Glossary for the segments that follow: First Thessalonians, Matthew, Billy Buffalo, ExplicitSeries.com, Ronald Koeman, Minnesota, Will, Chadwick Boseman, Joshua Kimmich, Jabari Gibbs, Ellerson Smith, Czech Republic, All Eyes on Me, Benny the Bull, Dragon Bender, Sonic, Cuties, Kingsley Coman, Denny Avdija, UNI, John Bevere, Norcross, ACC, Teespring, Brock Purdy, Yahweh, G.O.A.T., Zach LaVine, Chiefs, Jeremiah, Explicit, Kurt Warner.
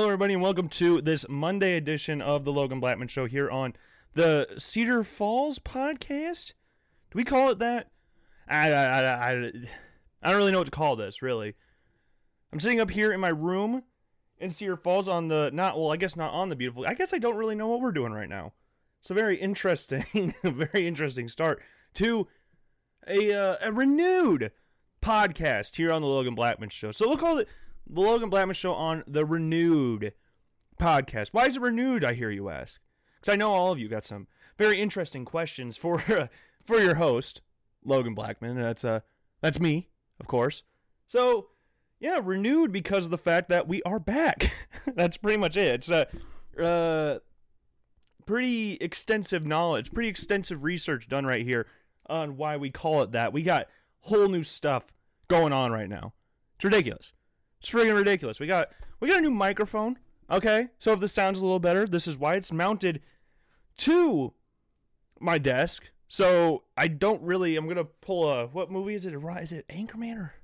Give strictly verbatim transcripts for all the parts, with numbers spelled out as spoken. Hello, everybody, and welcome to this Monday edition of the Logan Blackman Show here on the Cedar Falls podcast. Do we call it that? I, I, I, I, I don't really know what to call this, really. I'm sitting up here in my room in Cedar Falls on the, not, well, I guess not on the beautiful, I guess I don't really know what we're doing right now. It's a very interesting, very interesting start to a, uh, a renewed podcast here on the Logan Blackman Show. So we'll call it the Logan Blackman Show on the renewed podcast. Why is it renewed, I hear you ask? Because I know all of you got some very interesting questions for uh, for your host, Logan Blackman. That's uh, that's me, of course. So, yeah, renewed because of the fact that we are back. That's pretty much it. It's a uh, uh, pretty extensive knowledge, pretty extensive research done right here on why we call it that. We got whole new stuff going on right now. It's ridiculous. It's friggin' ridiculous. We got we got a new microphone, okay? So if this sounds a little better, this is why. It's mounted to my desk, so I don't really... I'm going to pull a... What movie is it? Is it Anchorman or...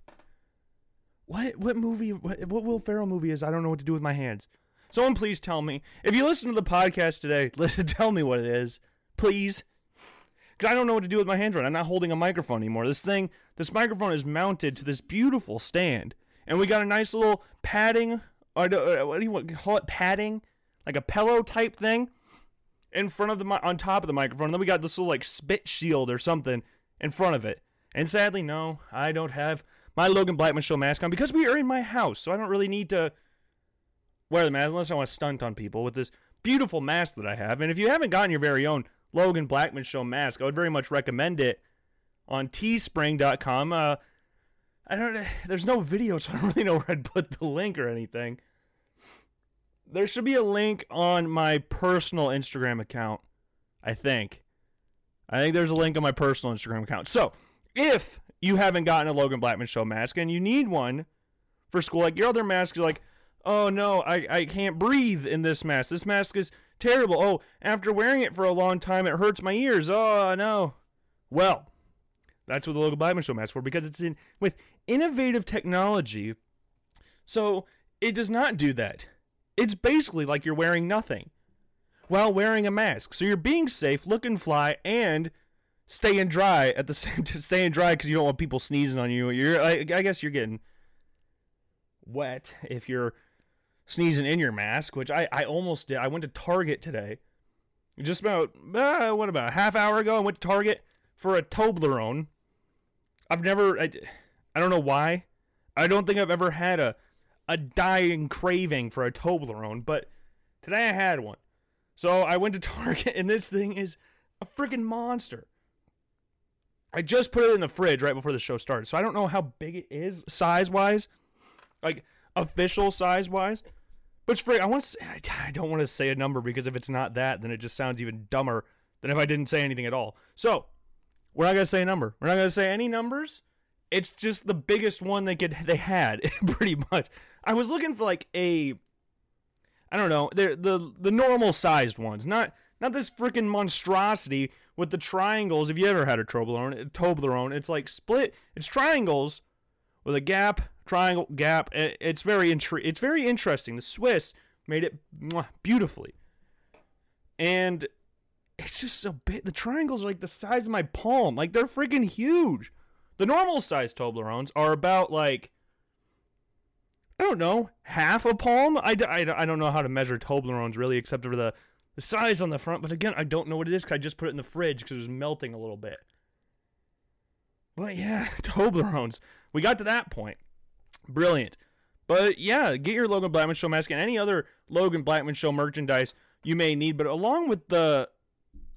What What movie... What, what Will Ferrell movie is? I don't know what to do with my hands. Someone please tell me. If you listen to the podcast today, listen, tell me what it is. Please. Because I don't know what to do with my hands right now. I'm not holding a microphone anymore. This thing... This microphone is mounted to this beautiful stand. And we got a nice little padding, or what do you want, call it padding? Like a pillow type thing in front of the, on top of the microphone. And then we got this little like spit shield or something in front of it. And sadly, no, I don't have my Logan Blackman Show mask on because we are in my house. So I don't really need to wear the mask unless I want to stunt on people with this beautiful mask that I have. And if you haven't gotten your very own Logan Blackman Show mask, I would very much recommend it on teespring dot com. Uh, I don't. There's no video, so I don't really know where I'd put the link or anything. There should be a link on my personal Instagram account, I think. I think there's a link on my personal Instagram account. So, if you haven't gotten a Logan Blackman Show mask and you need one for school, like your other mask is like, oh no, I, I can't breathe in this mask. This mask is terrible. Oh, after wearing it for a long time, it hurts my ears. Oh no. Well, that's what the Logan Blackman Show mask is for, because it's in with innovative technology, so it does not do that. It's basically like you're wearing nothing while wearing a mask. So you're being safe, looking fly, and staying dry at the same time. Staying dry because you don't want people sneezing on you. You're, I, I guess you're getting wet if you're sneezing in your mask, which I, I almost did. I went to Target today. Just about, uh, what about a half hour ago, I went to Target for a Toblerone. I've never... I, I don't know why. I don't think I've ever had a a dying craving for a Toblerone, but today I had one. So I went to Target, and this thing is a freaking monster. I just put it in the fridge right before the show started, so I don't know how big it is size-wise, like official size-wise. But it's frig- I want to say, I don't want to say a number, because if it's not that, then it just sounds even dumber than if I didn't say anything at all. So, we're not going to say a number. We're not going to say any numbers. It's just the biggest one they could they had, pretty much. I was looking for like a, I don't know, the the the normal sized ones, not not this freaking monstrosity with the triangles. If you ever had a Toblerone, a Toblerone, it's like split, it's triangles with a gap, triangle, gap. It, it's very intri- It's very interesting. The Swiss made it beautifully, and it's just so big. The triangles are like the size of my palm. Like they're freaking huge. The normal size Toblerones are about like, I don't know, half a palm? I, I, I don't know how to measure Toblerones really, except for the, the size on the front. But again, I don't know what it is because I just put it in the fridge because it was melting a little bit. But yeah, Toblerones. We got to that point. Brilliant. But yeah, get your Logan Blackman Show mask and any other Logan Blackman Show merchandise you may need. But along with the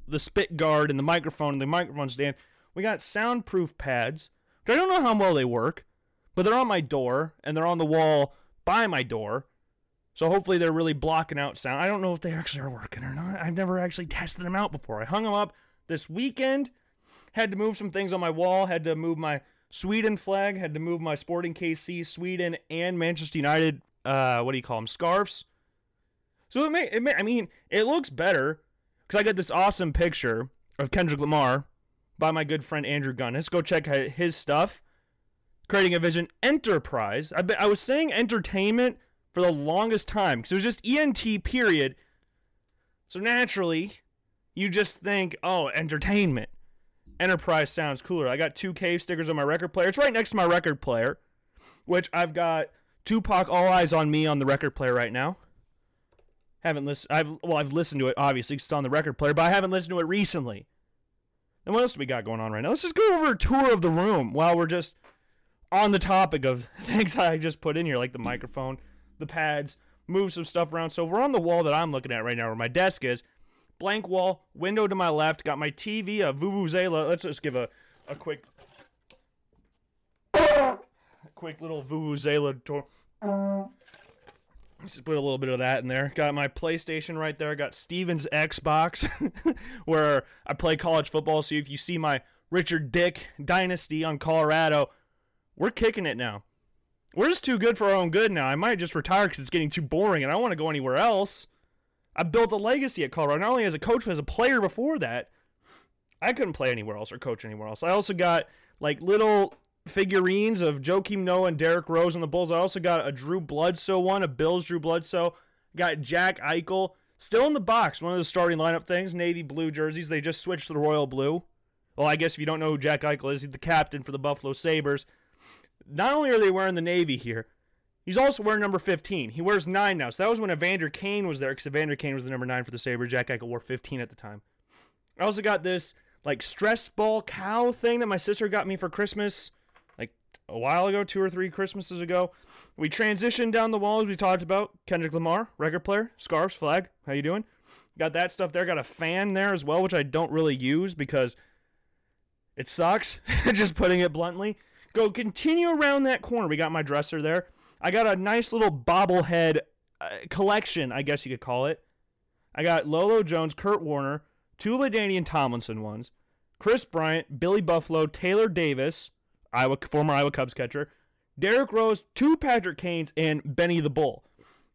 the spit guard and the microphone and the microphone stand, we got soundproof pads, which I don't know how well they work, but they're on my door, and they're on the wall by my door, so hopefully they're really blocking out sound. I don't know if they actually are working or not. I've never actually tested them out before. I hung them up this weekend, had to move some things on my wall, had to move my Sweden flag, had to move my Sporting K C, Sweden, and Manchester United, uh, what do you call them, scarves. So it may, it may I mean, it looks better, because I got this awesome picture of Kendrick Lamar by my good friend Andrew Gunnis. Go check his stuff. Creating a Vision Enterprise. I, be, I was saying entertainment for the longest time. Because it was just E N T, period. So naturally, you just think, oh, entertainment. Enterprise sounds cooler. I got two Cave stickers on my record player. It's right next to my record player, which I've got Tupac All Eyes on Me on the record player right now. Haven't listened. I've well, I've listened to it obviously. It's on the record player, but I haven't listened to it recently. And what else do we got going on right now? Let's just go over a tour of the room while we're just on the topic of things I just put in here, like the microphone, the pads, move some stuff around. So we're on the wall that I'm looking at right now, where my desk is. Blank wall, window to my left. Got my T V, a Vuvuzela. Let's just give a a quick, a quick little Vuvuzela tour. Let's just put a little bit of that in there. Got my PlayStation right there. Got Steven's Xbox, where I play college football. So if you see my Richard Dick dynasty on Colorado, we're kicking it now. We're just too good for our own good now. I might just retire because it's getting too boring and I don't want to go anywhere else. I built a legacy at Colorado, not only as a coach, but as a player before that. I couldn't play anywhere else or coach anywhere else. I also got, like, little figurines of Joakim Noah and Derrick Rose on the Bulls. I also got a Drew Bledsoe one, a Bills Drew Bledsoe. Got Jack Eichel, still in the box, one of the starting lineup things, navy blue jerseys. They just switched to the royal blue. Well, I guess if you don't know who Jack Eichel is, he's the captain for the Buffalo Sabres. Not only are they wearing the navy here, he's also wearing number fifteen. He wears nine now, so that was when Evander Kane was there, because Evander Kane was the number nine for the Sabres. Jack Eichel wore fifteen at the time. I also got this, like, stress ball cow thing that my sister got me for Christmas, a while ago, two or three Christmases ago. We transitioned down the wall, as we talked about. Kendrick Lamar, record player, scarves, flag. How you doing? Got that stuff there. Got a fan there as well, which I don't really use because it sucks, just putting it bluntly. Go continue around that corner. We got my dresser there. I got a nice little bobblehead uh, collection, I guess you could call it. I got Lolo Jones, Kurt Warner, two LaDainian Tomlinson ones, Chris Bryant, Billy Buffalo, Taylor Davis, Iowa, former Iowa Cubs catcher, Derrick Rose, two Patrick Canes, and Benny the Bull.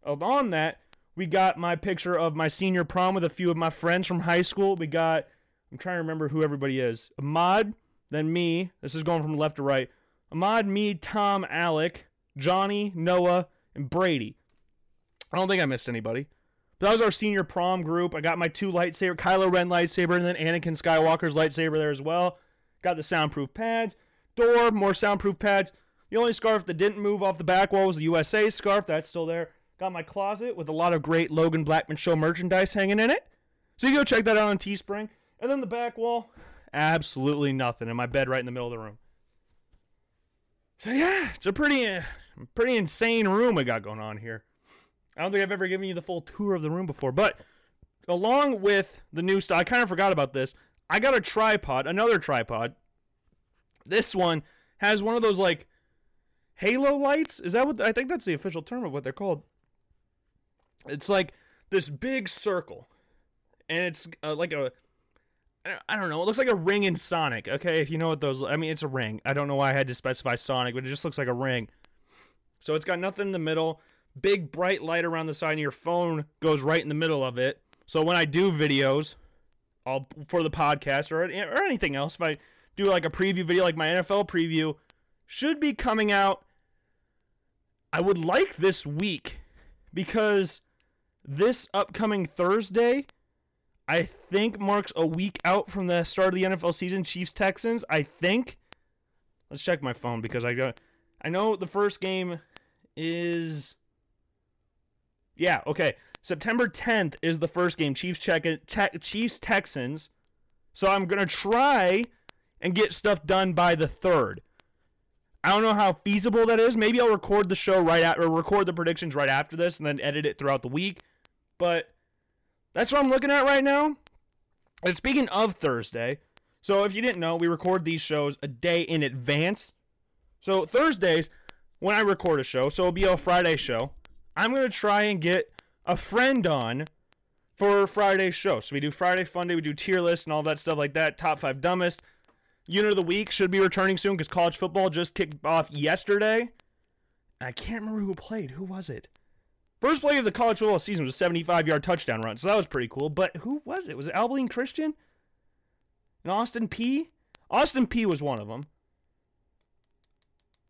On that, we got my picture of my senior prom with a few of my friends from high school. We got, I'm trying to remember who everybody is. Ahmad, then me. This is going from left to right. Ahmad, me, Tom, Alec, Johnny, Noah, and Brady. I don't think I missed anybody. But that was our senior prom group. I got my two lightsaber, Kylo Ren lightsaber, and then Anakin Skywalker's lightsaber there as well. Got the soundproof pads. Door, more soundproof pads. The only scarf that didn't move off the back wall was the U S A scarf. That's still there. Got my closet with a lot of great Logan Blackman show merchandise hanging in it. So you go check that out on Teespring. And then the back wall, absolutely nothing. And my bed right in the middle of the room. So yeah, it's a pretty, uh, pretty insane room we got going on here. I don't think I've ever given you the full tour of the room before. But along with the new stuff, I kind of forgot about this. I got a tripod, another tripod. This one has one of those, like, halo lights. Is that what, I think that's the official term of what they're called. It's like this big circle, and it's uh, like a, I don't know, it looks like a ring in Sonic, okay, if you know what those, I mean, it's a ring. I don't know why I had to specify Sonic, but it just looks like a ring. So it's got nothing in the middle, big bright light around the side, and your phone goes right in the middle of it. So when I do videos, I'll, for the podcast or, or anything else, if I do like a preview video, like my N F L preview, should be coming out, I would like this week, because this upcoming Thursday, I think marks a week out from the start of the N F L season, Chiefs-Texans, I think. Let's check my phone, because I got, I know the first game is, yeah, okay, September tenth is the first game, Chiefs check it, te- Chiefs-Texans, so I'm going to try and get stuff done by the third. I don't know how feasible that is. Maybe I'll record the show right after, or record the predictions right after this, and then edit it throughout the week. But that's what I'm looking at right now. And speaking of Thursday, so if you didn't know, we record these shows a day in advance. So Thursdays, when I record a show, so it'll be a Friday show, I'm going to try and get a friend on for Friday's show. So we do Friday Fun Day, we do tier lists and all that stuff like that, top five dumbest. Unit of the week should be returning soon because college football just kicked off yesterday. I can't remember who played. Who was it? First play of the college football season was a seventy-five-yard touchdown run, so that was pretty cool. But who was it? Was it Abilene Christian? And Austin P? Austin P was one of them.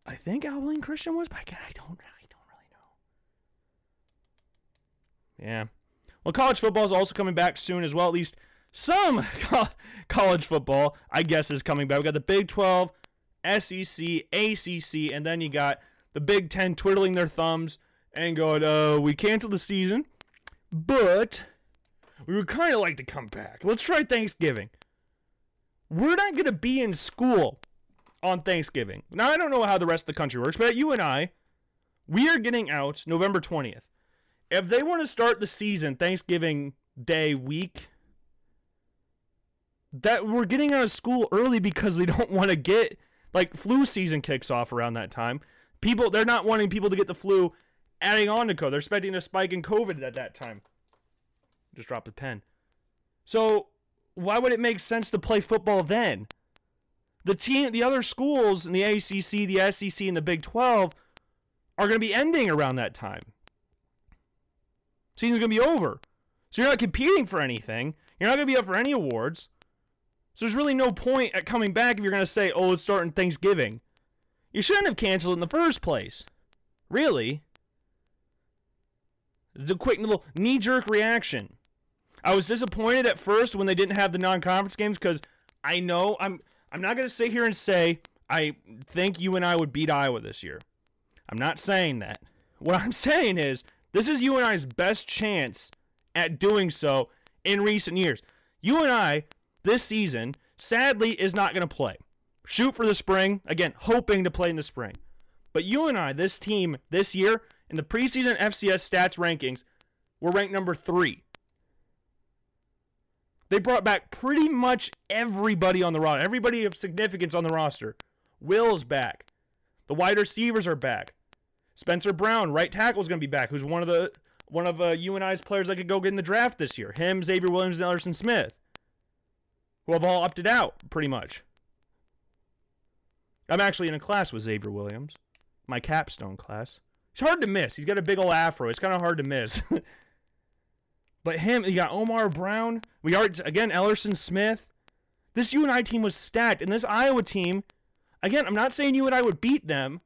I think Abilene Christian was, but I, I don't I don't really know. Yeah. Well, college football is also coming back soon as well. At least some co- college football, I guess, is coming back. We got the Big twelve, S E C, A C C, and then you got the Big ten twiddling their thumbs and going, "Oh, we canceled the season, but we would kind of like to come back. Let's try Thanksgiving." We're not going to be in school on Thanksgiving. Now, I don't know how the rest of the country works, but you and I, we are getting out November twentieth. If they want to start the season Thanksgiving Day week, that we're getting out of school early because they don't want to get, like, flu season kicks off around that time. People, they're not wanting people to get the flu adding on to COVID. They're expecting a spike in COVID at that time. Just drop the pen. So why would it make sense to play football then? The team, the other schools in the A C C, the S E C, and the Big twelve are going to be ending around that time. Season's going to be over. So you're not competing for anything. You're not going to be up for any awards. So there's really no point at coming back if you're going to say, "Oh, it's starting Thanksgiving." You shouldn't have canceled it in the first place. Really. The quick little knee-jerk reaction. I was disappointed at first when they didn't have the non-conference games because I know I'm I'm not going to sit here and say I think you and I would beat Iowa this year. I'm not saying that. What I'm saying is this is you and I's best chance at doing so in recent years. You and I this season sadly is not going to play. Shoot for the spring. Again, hoping to play in the spring. But you and I, this team this year, in the preseason F C S stats rankings, we're ranked number three. They brought back pretty much everybody on the roster. Everybody of significance on the roster. Will's back. The wide receivers are back. Spencer Brown, right tackle, is going to be back, who's one of the one of uh, U N I's players that could go get in the draft this year. Him, Xavier Williams, and Ellerson Smith, who have all opted out, pretty much. I'm actually in a class with Xavier Williams, my capstone class. It's hard to miss. He's got a big old afro. It's kind of hard to miss. But him, you got Omar Brown. We are, again, Ellerson Smith. This U N I team was stacked. And this Iowa team, again, I'm not saying you and I would beat them,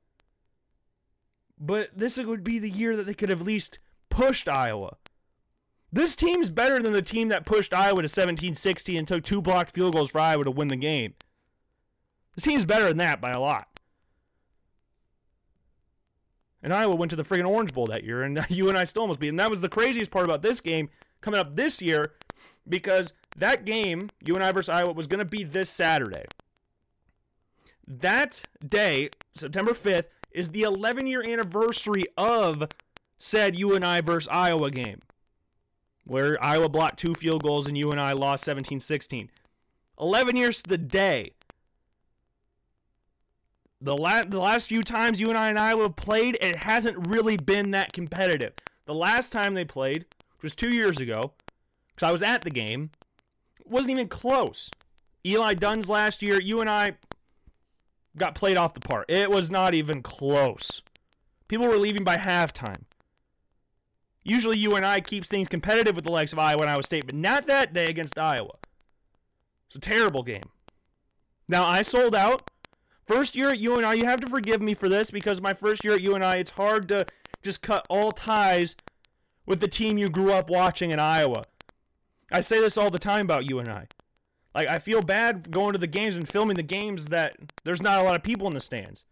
but this would be the year that they could have at least pushed Iowa. This team's better than the team that pushed Iowa to seventeen sixty and took two blocked field goals for Iowa to win the game. This team's better than that by a lot. And Iowa went to the friggin' Orange Bowl that year, and you and I still almost beat. And that was the craziest part about this game coming up this year, because that game, you and I versus Iowa, was going to be this Saturday. That day, September fifth, is the eleven-year anniversary of said you and I versus Iowa game, where Iowa blocked two field goals and you and I lost seventeen sixteen. eleven years to the day. The last, the last few times you and I and Iowa have played, it hasn't really been that competitive. The last time they played, which was two years ago, because I was at the game, wasn't even close. Eli Dunn's last year, you and I got played off the park. It was not even close. People were leaving by halftime. Usually you and I keeps things competitive with the likes of Iowa and Iowa State, but not that day against Iowa. It's a terrible game. Now, I sold out. First year at U N I, you have to forgive me for this because my first year at U N I, it's hard to just cut all ties with the team you grew up watching in Iowa. I say this all the time about U N I. Like, I feel bad going to the games and filming the games that there's not a lot of people in the stands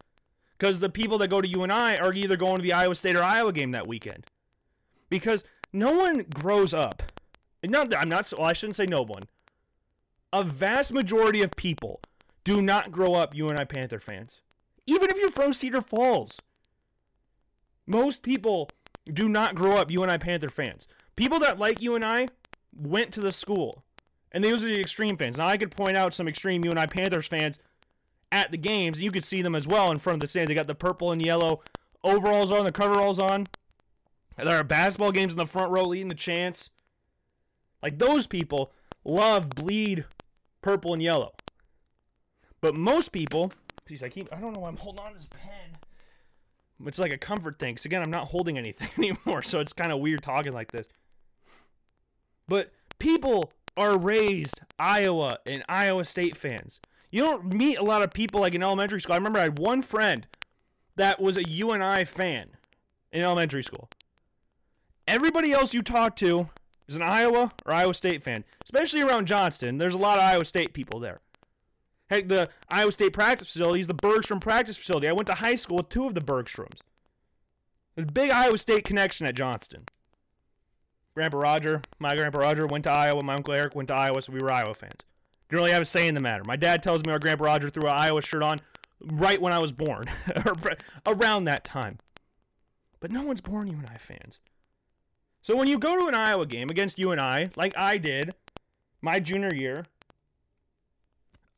because the people that go to U N I are either going to the Iowa State or Iowa game that weekend because no one grows up. Not, I'm not. Well, I shouldn't say no one. A vast majority of people do not grow up, U N I Panther fans. Even if you're from Cedar Falls. Most people do not grow up U N I Panther fans. People that like U N I went to the school. And those are the extreme fans. Now, I could point out some extreme U N I Panthers fans at the games. You could see them as well in front of the stand. They got the purple and yellow overalls on, the coveralls on. And there are basketball games in the front row leading the chants. Like, those people love, bleed purple and yellow. But most people, geez, I keep, I don't know why I'm holding on to this pen. It's like a comfort thing, because again, I'm not holding anything anymore, so it's kind of weird talking like this. But people are raised Iowa and Iowa State fans. You don't meet a lot of people like in elementary school. I remember I had one friend that was a U N I fan in elementary school. Everybody else you talk to is an Iowa or Iowa State fan, especially around Johnston. There's a lot of Iowa State people there. Heck, the Iowa State practice facility is the Bergstrom practice facility. I went to high school with two of the Bergstroms. There's a big Iowa State connection at Johnston. Grandpa Roger, my Grandpa Roger went to Iowa. My Uncle Eric went to Iowa, so we were Iowa fans. Didn't really have a say in the matter. My dad tells me our Grandpa Roger threw an Iowa shirt on right when I was born, around that time. But no one's born U N I fans. So when you go to an Iowa game against U N I, like I did my junior year,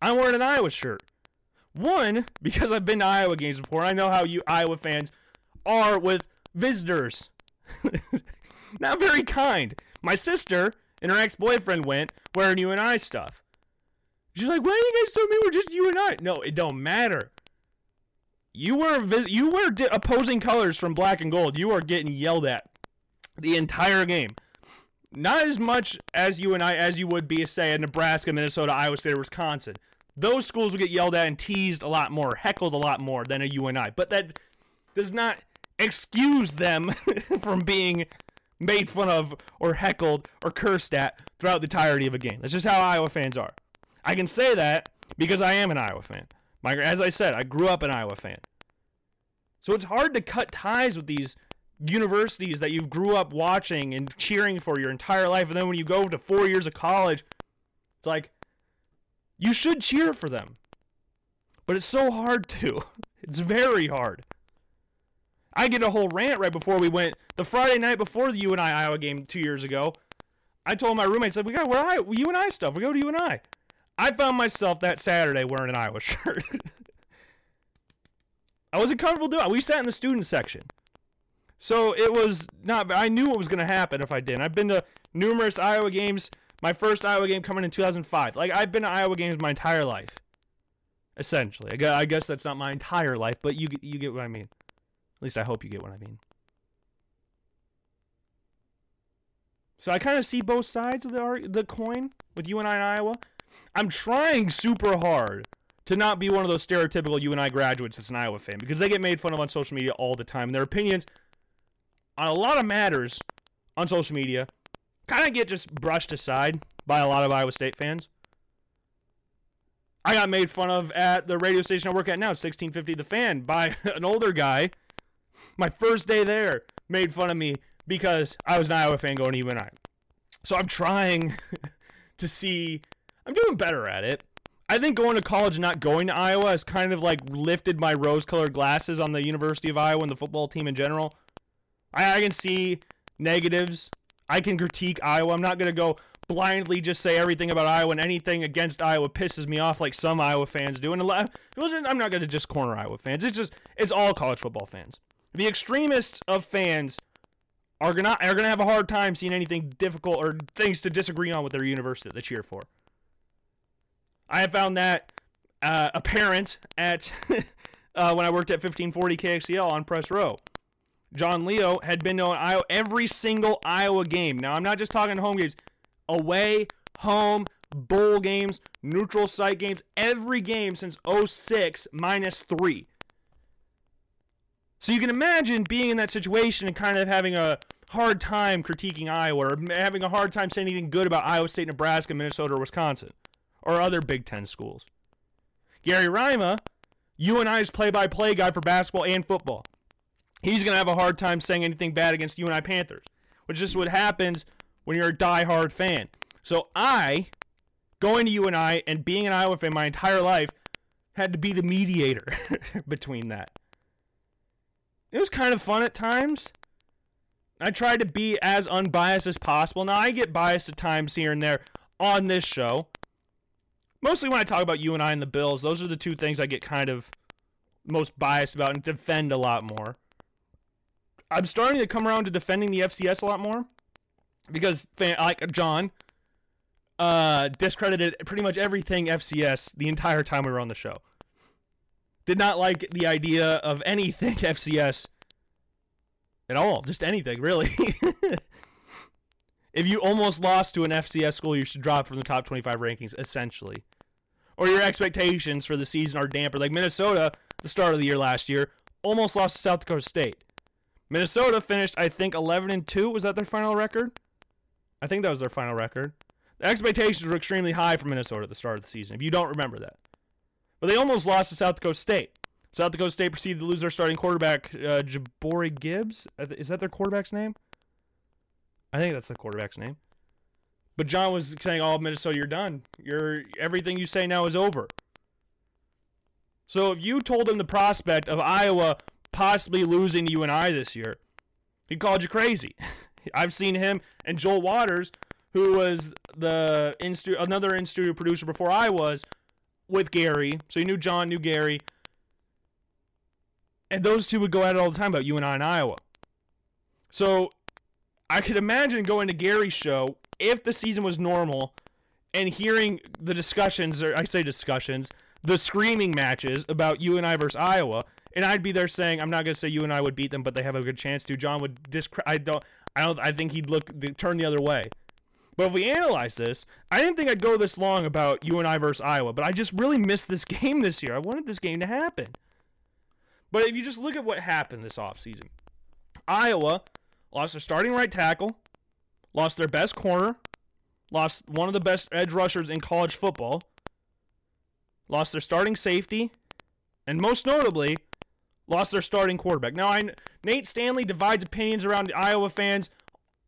I'm wearing an Iowa shirt. One, because I've been to Iowa games before. I know how you Iowa fans are with visitors. Not very kind. My sister and her ex-boyfriend went wearing U N I stuff. She's like, why do you guys tell me we're just U N I? No, it don't matter. You wear, vis- you wear di- opposing colors from black and gold. You are getting yelled at the entire game. Not as much as U N I as you would be, say, at Nebraska, Minnesota, Iowa State, or Wisconsin. Those schools will get yelled at and teased a lot more, heckled a lot more than a U N I. But that does not excuse them from being made fun of or heckled or cursed at throughout the entirety of a game. That's just how Iowa fans are. I can say that because I am an Iowa fan. My, as I said, I grew up an Iowa fan. So it's hard to cut ties with these universities that you grew up watching and cheering for your entire life. And then when you go to four years of college, it's like, you should cheer for them. But it's so hard to. It's very hard. I get a whole rant right before we went, the Friday night before the U N I Iowa game two years ago. I told my roommates, like, we got to wear U N I stuff. We go to U N I. I found myself that Saturday wearing an Iowa shirt. I wasn't comfortable doing it. We sat in the student section. So it was not, I knew what was going to happen if I didn't. I've been to numerous Iowa games. My first Iowa game coming in two thousand five. Like, I've been to Iowa games my entire life. Essentially. I guess that's not my entire life, but you you get what I mean. At least I hope you get what I mean. So I kind of see both sides of the the coin with U N I and Iowa. I'm trying super hard to not be one of those stereotypical U N I graduates that's an Iowa fan, because they get made fun of on social media all the time. And their opinions on a lot of matters on social media kind of get just brushed aside by a lot of Iowa State fans. I got made fun of at the radio station I work at now, sixteen fifty The Fan, by an older guy. My first day there, made fun of me because I was an Iowa fan going to U N I. So I'm trying to see, I'm doing better at it. I think going to college and not going to Iowa has kind of like lifted my rose-colored glasses on the University of Iowa and the football team in general. I, I can see negatives. I can critique Iowa. I'm not going to go blindly just say everything about Iowa, and anything against Iowa pisses me off like some Iowa fans do. And a lot, I'm not going to just corner Iowa fans. It's just, it's all college football fans. The extremists of fans are gonna are gonna have a hard time seeing anything difficult or things to disagree on with their university that they cheer for. I have found that uh, apparent at uh, when I worked at fifteen forty K X E L on Press Row. John Leo had been to an Iowa, every single Iowa game. Now, I'm not just talking home games. Away, home, bowl games, neutral site games. Every game since oh six minus three. So you can imagine being in that situation and kind of having a hard time critiquing Iowa, or having a hard time saying anything good about Iowa State, Nebraska, Minnesota, or Wisconsin, or other Big Ten schools. Gary Rima, U N I's play-by-play guy for basketball and football, he's going to have a hard time saying anything bad against U N I Panthers, which is what happens when you're a die-hard fan. So I, going to U N I and being an Iowa fan my entire life, had to be the mediator between that. It was kind of fun at times. I tried to be as unbiased as possible. Now, I get biased at times here and there on this show. Mostly when I talk about U N I and the Bills, those are the two things I get kind of most biased about and defend a lot more. I'm starting to come around to defending the F C S a lot more because, like John, uh, discredited pretty much everything F C S the entire time we were on the show. Did not like the idea of anything F C S at all. Just anything, really. If you almost lost to an F C S school, you should drop from the top twenty-five rankings, essentially. Or your expectations for the season are dampened. Like Minnesota, the start of the year last year, almost lost to South Dakota State. Minnesota finished, I think, eleven and two. Was that their final record? I think that was their final record. The expectations were extremely high for Minnesota at the start of the season, if you don't remember that. But they almost lost to South Dakota State. South Dakota State proceeded to lose their starting quarterback, uh, Jabari Gibbs. Is that their quarterback's name? I think that's the quarterback's name. But John was saying, oh, Minnesota, you're done. You're, everything you say now is over. So if you told him the prospect of Iowa possibly losing to U N I this year, he called you crazy. I've seen him and Joel Waters, who was the in studio, another in-studio producer before I was, with Gary. So you knew John, knew Gary. And those two would go at it all the time about U N I and Iowa. So I could imagine going to Gary's show, if the season was normal, and hearing the discussions, or I say discussions, the screaming matches about U N I versus Iowa, and I'd be there saying, I'm not going to say U N I would beat them, but they have a good chance to. John would discredit. I don't, I don't, I think he'd look, turn the other way. But if we analyze this, I didn't think I'd go this long about U N I versus Iowa, but I just really missed this game this year. I wanted this game to happen. But if you just look at what happened this offseason, Iowa lost their starting right tackle, lost their best corner, lost one of the best edge rushers in college football, lost their starting safety, and most notably, lost their starting quarterback. Now, I, Nate Stanley divides opinions around Iowa fans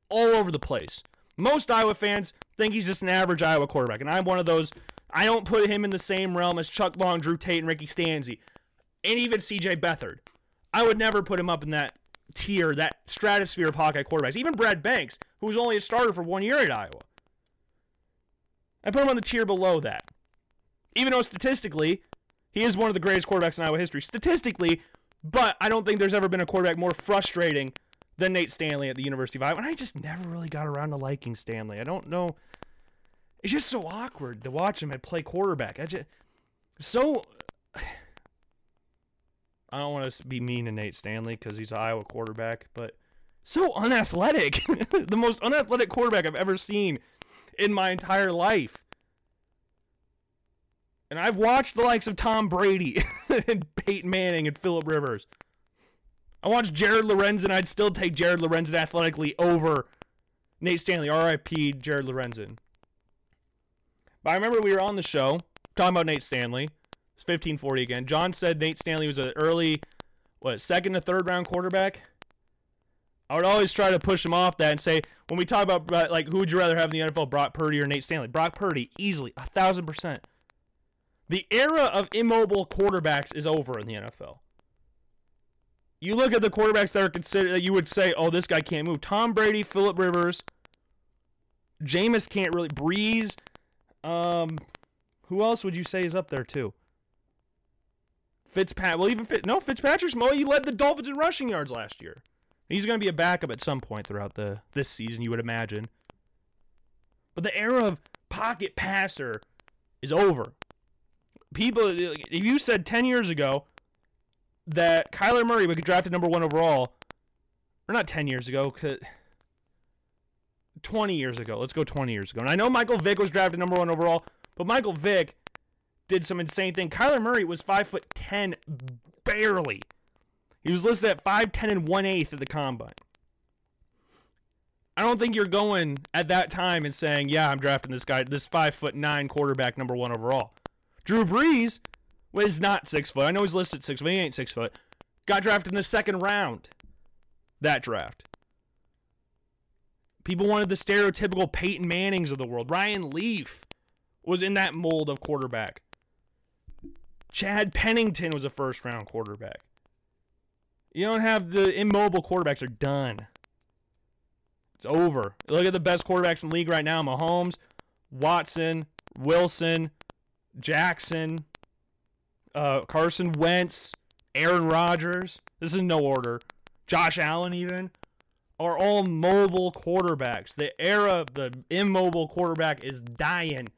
all over the place. Most Iowa fans think he's just an average Iowa quarterback, and I'm one of those. I don't put him in the same realm as Chuck Long, Drew Tate, and Ricky Stanzi, and even C J Beathard. I would never put him up in that tier, that stratosphere of Hawkeye quarterbacks. Even Brad Banks, who was only a starter for one year at Iowa. I put him on the tier below that. Even though statistically, he is one of the greatest quarterbacks in Iowa history. Statistically, but I don't think there's ever been a quarterback more frustrating than Nate Stanley at the University of Iowa. And I just never really got around to liking Stanley. I don't know. It's just so awkward to watch him play quarterback. I just, so... I don't want to be mean to Nate Stanley because he's an Iowa quarterback, but so unathletic. The most unathletic quarterback I've ever seen in my entire life. And I've watched the likes of Tom Brady and Peyton Manning and Phillip Rivers. I watched Jared Lorenzen. I'd still take Jared Lorenzen athletically over Nate Stanley. R I P Jared Lorenzen. But I remember we were on the show talking about Nate Stanley. It's fifteen forty again. John said Nate Stanley was an early, what, second to third round quarterback. I would always try to push him off that and say, when we talk about, like, who would you rather have in the N F L, Brock Purdy or Nate Stanley? Brock Purdy, easily, a thousand percent. The era of immobile quarterbacks is over in the N F L. You look at the quarterbacks that are considered, that you would say, oh, this guy can't move. Tom Brady, Phillip Rivers, Jameis can't really, Breeze. Um, who else would you say is up there too? Fitzpatrick, well, even Fitz, no, Fitzpatrick's Mo, he led the Dolphins in rushing yards last year. He's going to be a backup at some point throughout the this season, you would imagine. But the era of pocket passer is over. People, if you said ten years ago that Kyler Murray would get drafted number one overall, or not ten years ago, twenty years ago, let's go twenty years ago. And I know Michael Vick was drafted number one overall, but Michael Vick did some insane thing. Kyler Murray was five foot ten, barely. He was listed at five ten and one eighth at the combine. I don't think you're going at that time and saying, yeah, I'm drafting this guy, this five foot nine quarterback number one overall. Drew Brees was not six foot. I know he's listed six foot. He ain't six foot. Got drafted in the second round. That draft. People wanted the stereotypical Peyton Mannings of the world. Ryan Leaf was in that mold of quarterback. Chad Pennington was a first round quarterback. You don't have the immobile quarterbacks are done. It's over. Look at the best quarterbacks in the league right now. Mahomes, Watson, Wilson, Jackson, uh, Carson Wentz, Aaron Rodgers, this is no order, Josh Allen even, are all mobile quarterbacks. The era of the immobile quarterback is dying.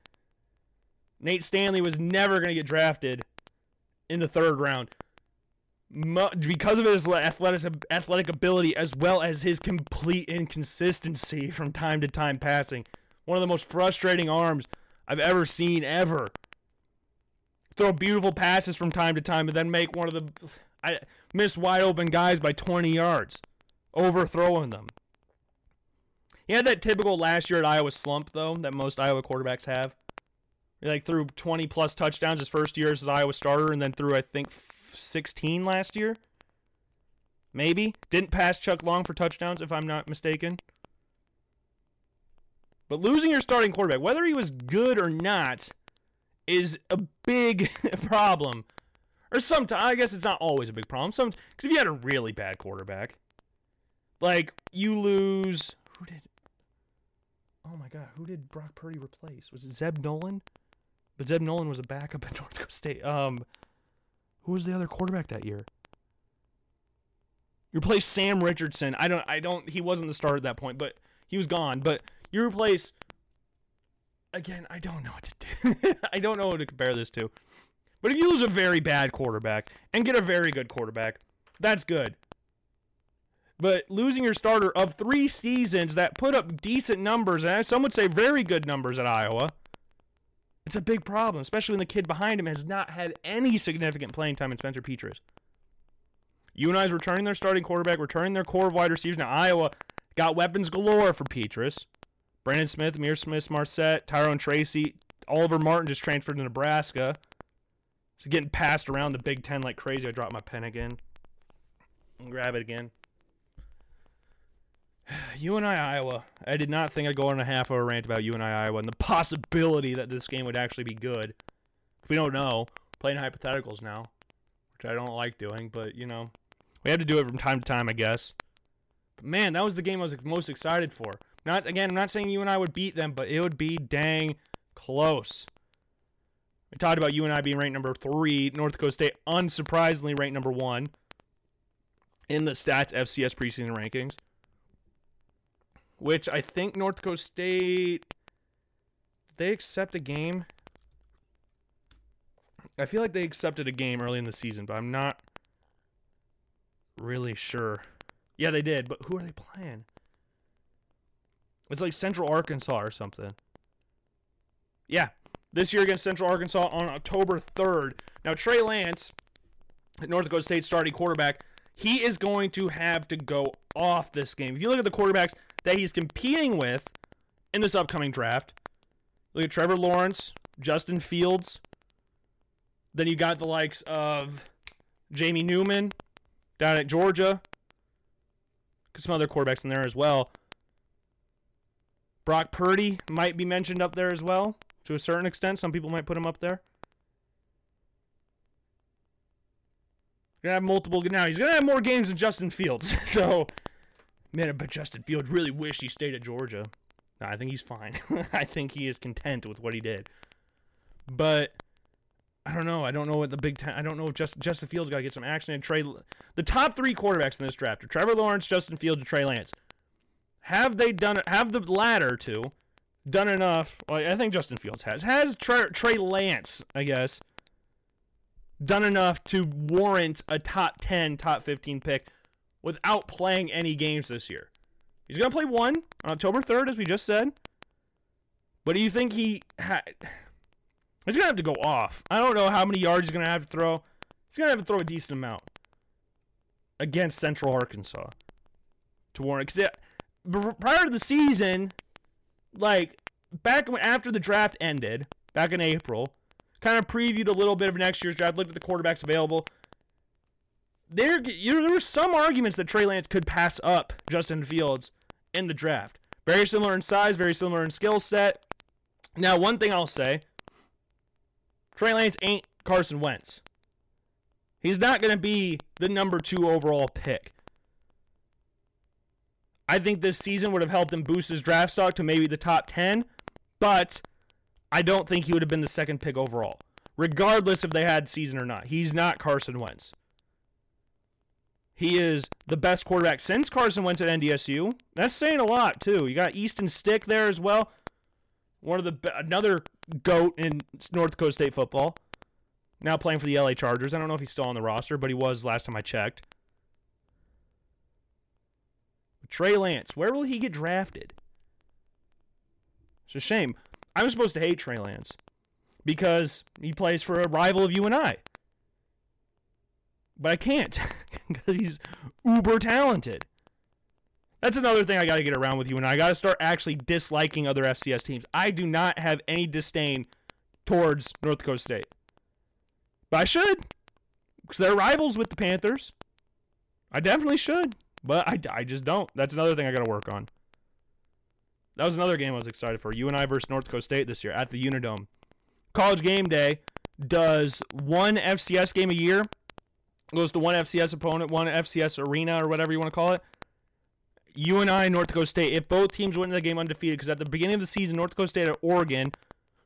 Nate Stanley was never going to get drafted in the third round. Mo- because of his athletic, athletic ability as well as his complete inconsistency from time to time passing. One of the most frustrating arms I've ever seen ever. Throw beautiful passes from time to time and then make one of the I miss wide open guys by twenty yards. overthrowing them. He had that typical last year at Iowa slump, though, that most Iowa quarterbacks have. He like threw twenty-plus touchdowns his first year as his Iowa starter, and then threw, I think, sixteen last year. Maybe. Didn't pass Chuck Long for touchdowns, if I'm not mistaken. But losing your starting quarterback, whether he was good or not, is a big problem. Or sometimes, I guess it's not always a big problem. Because if you had a really bad quarterback, like, you lose... Who did... Oh, my God. Who did Brock Purdy replace? Was it Zeb Nolan? But Zeb Nolan was a backup at North Dakota State. Um, who was the other quarterback that year? You replaced Sam Richardson. I don't... I don't... He wasn't the starter at that point, but he was gone. But you replace... Again, I don't know what to do. I don't know what to compare this to. But if you lose a very bad quarterback and get a very good quarterback, that's good. But losing your starter of three seasons that put up decent numbers, and some would say very good numbers at Iowa, it's a big problem, especially when the kid behind him has not had any significant playing time in Spencer Petras. U N I is returning their starting quarterback, returning their core of wide receivers. Now, Iowa got weapons galore for Petras. Brandon Smith, Amir Smith-Marset, Tyrone Tracy, Oliver Martin just transferred to Nebraska. It's getting passed around the Big Ten like crazy. I dropped my pen again. And grab it again. U N I Iowa. I did not think I'd go on a half hour rant about U N I Iowa and the possibility that this game would actually be good. We don't know. Playing hypotheticals now, which I don't like doing, but you know, we have to do it from time to time, I guess. But man, that was the game I was most excited for. Not again. I'm not saying U N I would beat them, but it would be dang close. We talked about U N I being ranked number three. North Dakota State, unsurprisingly, ranked number one in the stats F C S preseason rankings. Which I think North Dakota State, did they accept a game? I feel like they accepted a game early in the season, but I'm not really sure. Yeah, they did, but who are they playing? It's like Central Arkansas or something. Yeah, this year against Central Arkansas on October third. Now, Trey Lance, North Dakota State's starting quarterback, he is going to have to go off this game. If you look at the quarterbacks that he's competing with in this upcoming draft, look at Trevor Lawrence, Justin Fields. Then you got the likes of Jamie Newman down at Georgia. Some other quarterbacks in there as well. Brock Purdy might be mentioned up there as well, to a certain extent. Some people might put him up there. Going to have multiple... Now, he's going to have more games than Justin Fields. So, man, but Justin Fields really wished he stayed at Georgia. No, I think he's fine. I think he is content with what he did. But... I don't know. I don't know what the big time. I don't know if just Justin Fields got to get some action. And Trey, the top three quarterbacks in this draft are Trevor Lawrence, Justin Fields, and Trey Lance. Have they done? Have the latter two done enough? Well, I think Justin Fields has. Has Trey, Trey Lance, I guess, done enough to warrant a top ten, top fifteen pick without playing any games this year? He's gonna play one on October third, as we just said. But do you think he had? He's going to have to go off. I don't know how many yards he's going to have to throw. He's going to have to throw a decent amount against Central Arkansas to warrant. Because prior to the season, like, back when, after the draft ended, back in April, kind of previewed a little bit of next year's draft, looked at the quarterbacks available. There, you know, there were some arguments that Trey Lance could pass up Justin Fields in the draft. Very similar in size, very similar in skill set. Now, one thing I'll say... Trey Lance ain't Carson Wentz. He's not going to be the number two overall pick. I think this season would have helped him boost his draft stock to maybe the top ten, but I don't think he would have been the second pick overall, regardless if they had season or not. He's not Carson Wentz. He is the best quarterback since Carson Wentz at N D S U. That's saying a lot, too. You got Easton Stick there as well. One of the another GOAT in North Dakota State football. Now playing for the L A Chargers. I don't know if he's still on the roster, but he was last time I checked. Trey Lance, where will he get drafted? It's a shame. I'm supposed to hate Trey Lance because he plays for a rival of U N I. But I can't because he's uber talented. That's another thing I got to get around with you, and I got to start actually disliking other F C S teams. I do not have any disdain towards North Dakota State. But I should, because they're rivals with the Panthers. I definitely should, but I, I just don't. That's another thing I got to work on. That was another game I was excited for. U N I versus North Dakota State this year at the Unidome. College Game Day does one F C S game a year. Goes to one F C S opponent, one F C S arena, or whatever you want to call it. U N I, North Dakota State, if both teams went into the game undefeated, because at the beginning of the season, North Dakota State at Oregon,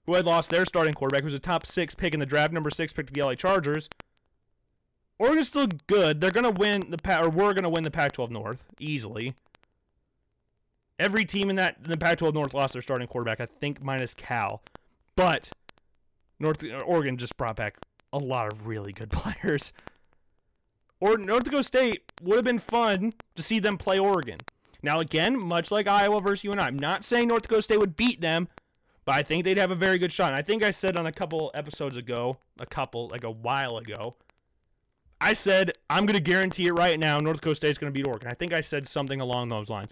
who had lost their starting quarterback, who was a top six pick in the draft, number six pick to the L A Chargers. Oregon's still good. They're gonna win the Pac, or we're gonna win the Pac twelve North easily. Every team in that in the Pac twelve North lost their starting quarterback, I think, minus Cal, but North Oregon just brought back a lot of really good players. Or North Dakota State would have been fun to see them play Oregon. Now again, much like Iowa versus U N I, I'm not saying North Dakota State would beat them, but I think they'd have a very good shot. And I think I said on a couple episodes ago, a couple like a while ago, I said I'm going to guarantee it right now. North Dakota State's going to beat Oregon. I think I said something along those lines.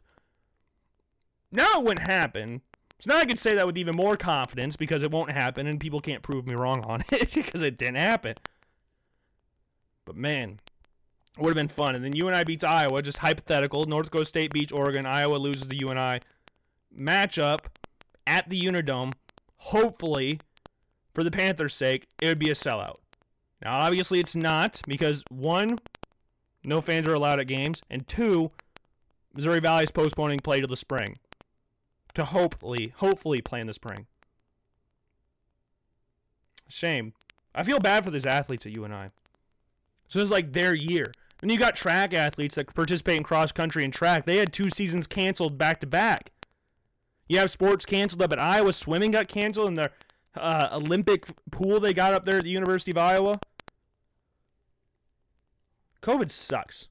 Now it wouldn't happen. So now I can say that with even more confidence because it won't happen, and people can't prove me wrong on it because it didn't happen. But man. Would have been fun. And then U N I beats Iowa, just hypothetical. North Dakota State beats Oregon. Iowa loses the U N I matchup at the Unidome. Hopefully, for the Panthers' sake, it would be a sellout. Now, obviously, it's not because, one, no fans are allowed at games, and two, Missouri Valley is postponing play to the spring to hopefully, hopefully play in the spring. Shame. I feel bad for these athletes at U N I. So it's like their year. Then you got track athletes that participate in cross-country and track. They had two seasons canceled back-to-back. You have sports canceled up at Iowa. Swimming got canceled in their uh, Olympic pool they got up there at the University of Iowa. COVID sucks.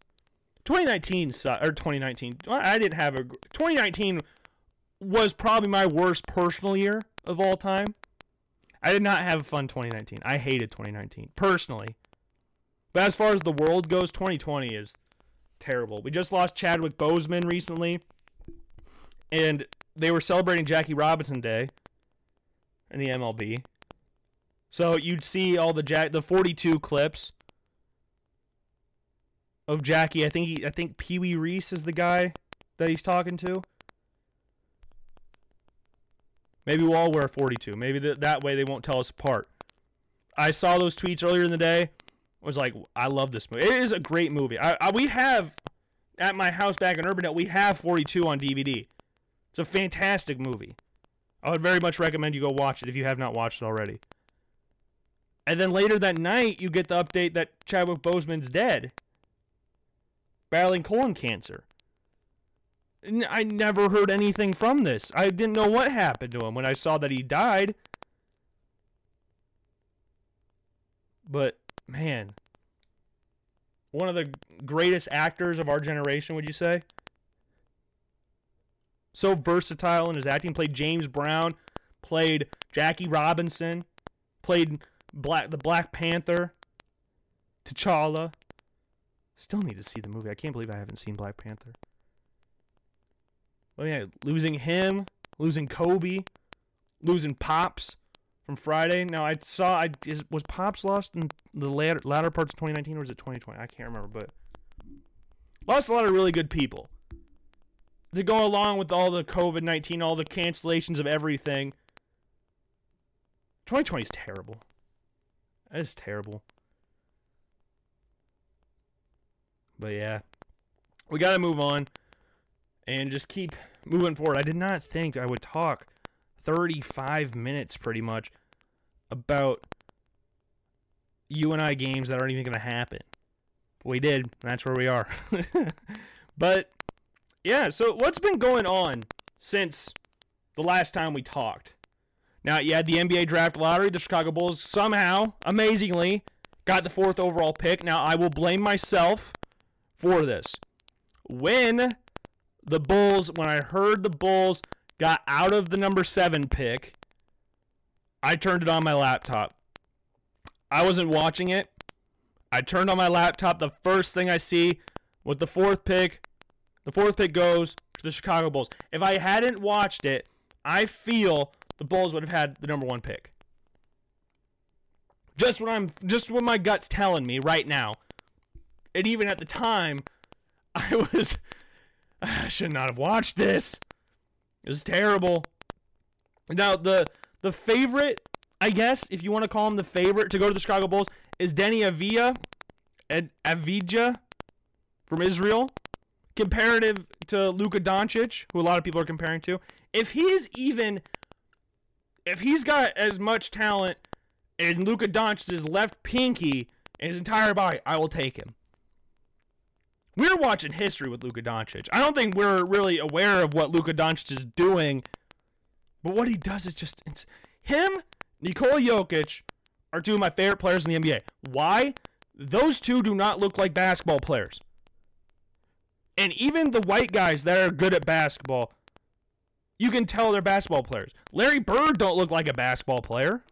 twenty nineteen sucks. Or twenty nineteen. I didn't have a... twenty nineteen was probably my worst personal year of all time. I did not have fun twenty nineteen. I hated twenty nineteen. Personally. But as far as the world goes, twenty twenty is terrible. We just lost Chadwick Boseman recently, and they were celebrating Jackie Robinson Day in the M L B. So you'd see all the Jack, the forty-two clips of Jackie. I think he, I think Pee Wee Reese is the guy that he's talking to. Maybe we'll all wear forty-two. Maybe th- that way they won't tell us apart. I saw those tweets earlier in the day. Was like, I love this movie. It is a great movie. I, I we have, at my house back in Urbandale, we have forty-two on D V D. It's a fantastic movie. I would very much recommend you go watch it if you have not watched it already. And then later that night, you get the update that Chadwick Boseman's dead. Battling colon cancer. N- I never heard anything from this. I didn't know what happened to him when I saw that he died. But... man, one of the greatest actors of our generation, would you say? So versatile in his acting. Played James Brown, played Jackie Robinson, played Black the Black Panther, T'Challa. Still need to see the movie. I can't believe I haven't seen Black Panther. Well, yeah, losing him, losing Kobe, losing Pops. From Friday, now I saw, I is, was Pops lost in the latter, latter parts of twenty nineteen, or was it twenty twenty? I can't remember, but lost a lot of really good people. To go along with all the COVID nineteen, all the cancellations of everything, twenty twenty is terrible. That is terrible. But yeah, we got to move on and just keep moving forward. I did not think I would talk thirty-five minutes pretty much about U N I games that aren't even going to happen. We did, and that's where we are. But yeah, so what's been going on since the last time we talked? Now, you had the N B A draft lottery. The Chicago Bulls somehow, amazingly, got the fourth overall pick. Now, I will blame myself for this. When the Bulls, when I heard the Bulls got out of the number seven pick, I turned it on my laptop. I wasn't watching it. I turned on my laptop. The first thing I see with the fourth pick, The fourth pick goes to the Chicago Bulls. If I hadn't watched it, I feel the Bulls would have had the number one pick. Just what I'm, just what my gut's telling me right now. And even at the time, I was, I should not have watched this. It was terrible. Now, the the favorite, I guess, if you want to call him the favorite to go to the Chicago Bulls, is Denny Avdija, and Avdija from Israel. Comparative to Luka Doncic, who a lot of people are comparing to. If he's even, if he's got as much talent and Luka Doncic's left pinky and his entire body, I will take him. We're watching history with Luka Doncic. I don't think we're really aware of what Luka Doncic is doing, but what he does is just, it's, him, Nikola Jokic, are two of my favorite players in the N B A. Why? Those two do not look like basketball players. And even the white guys that are good at basketball, you can tell they're basketball players. Larry Bird don't look like a basketball player.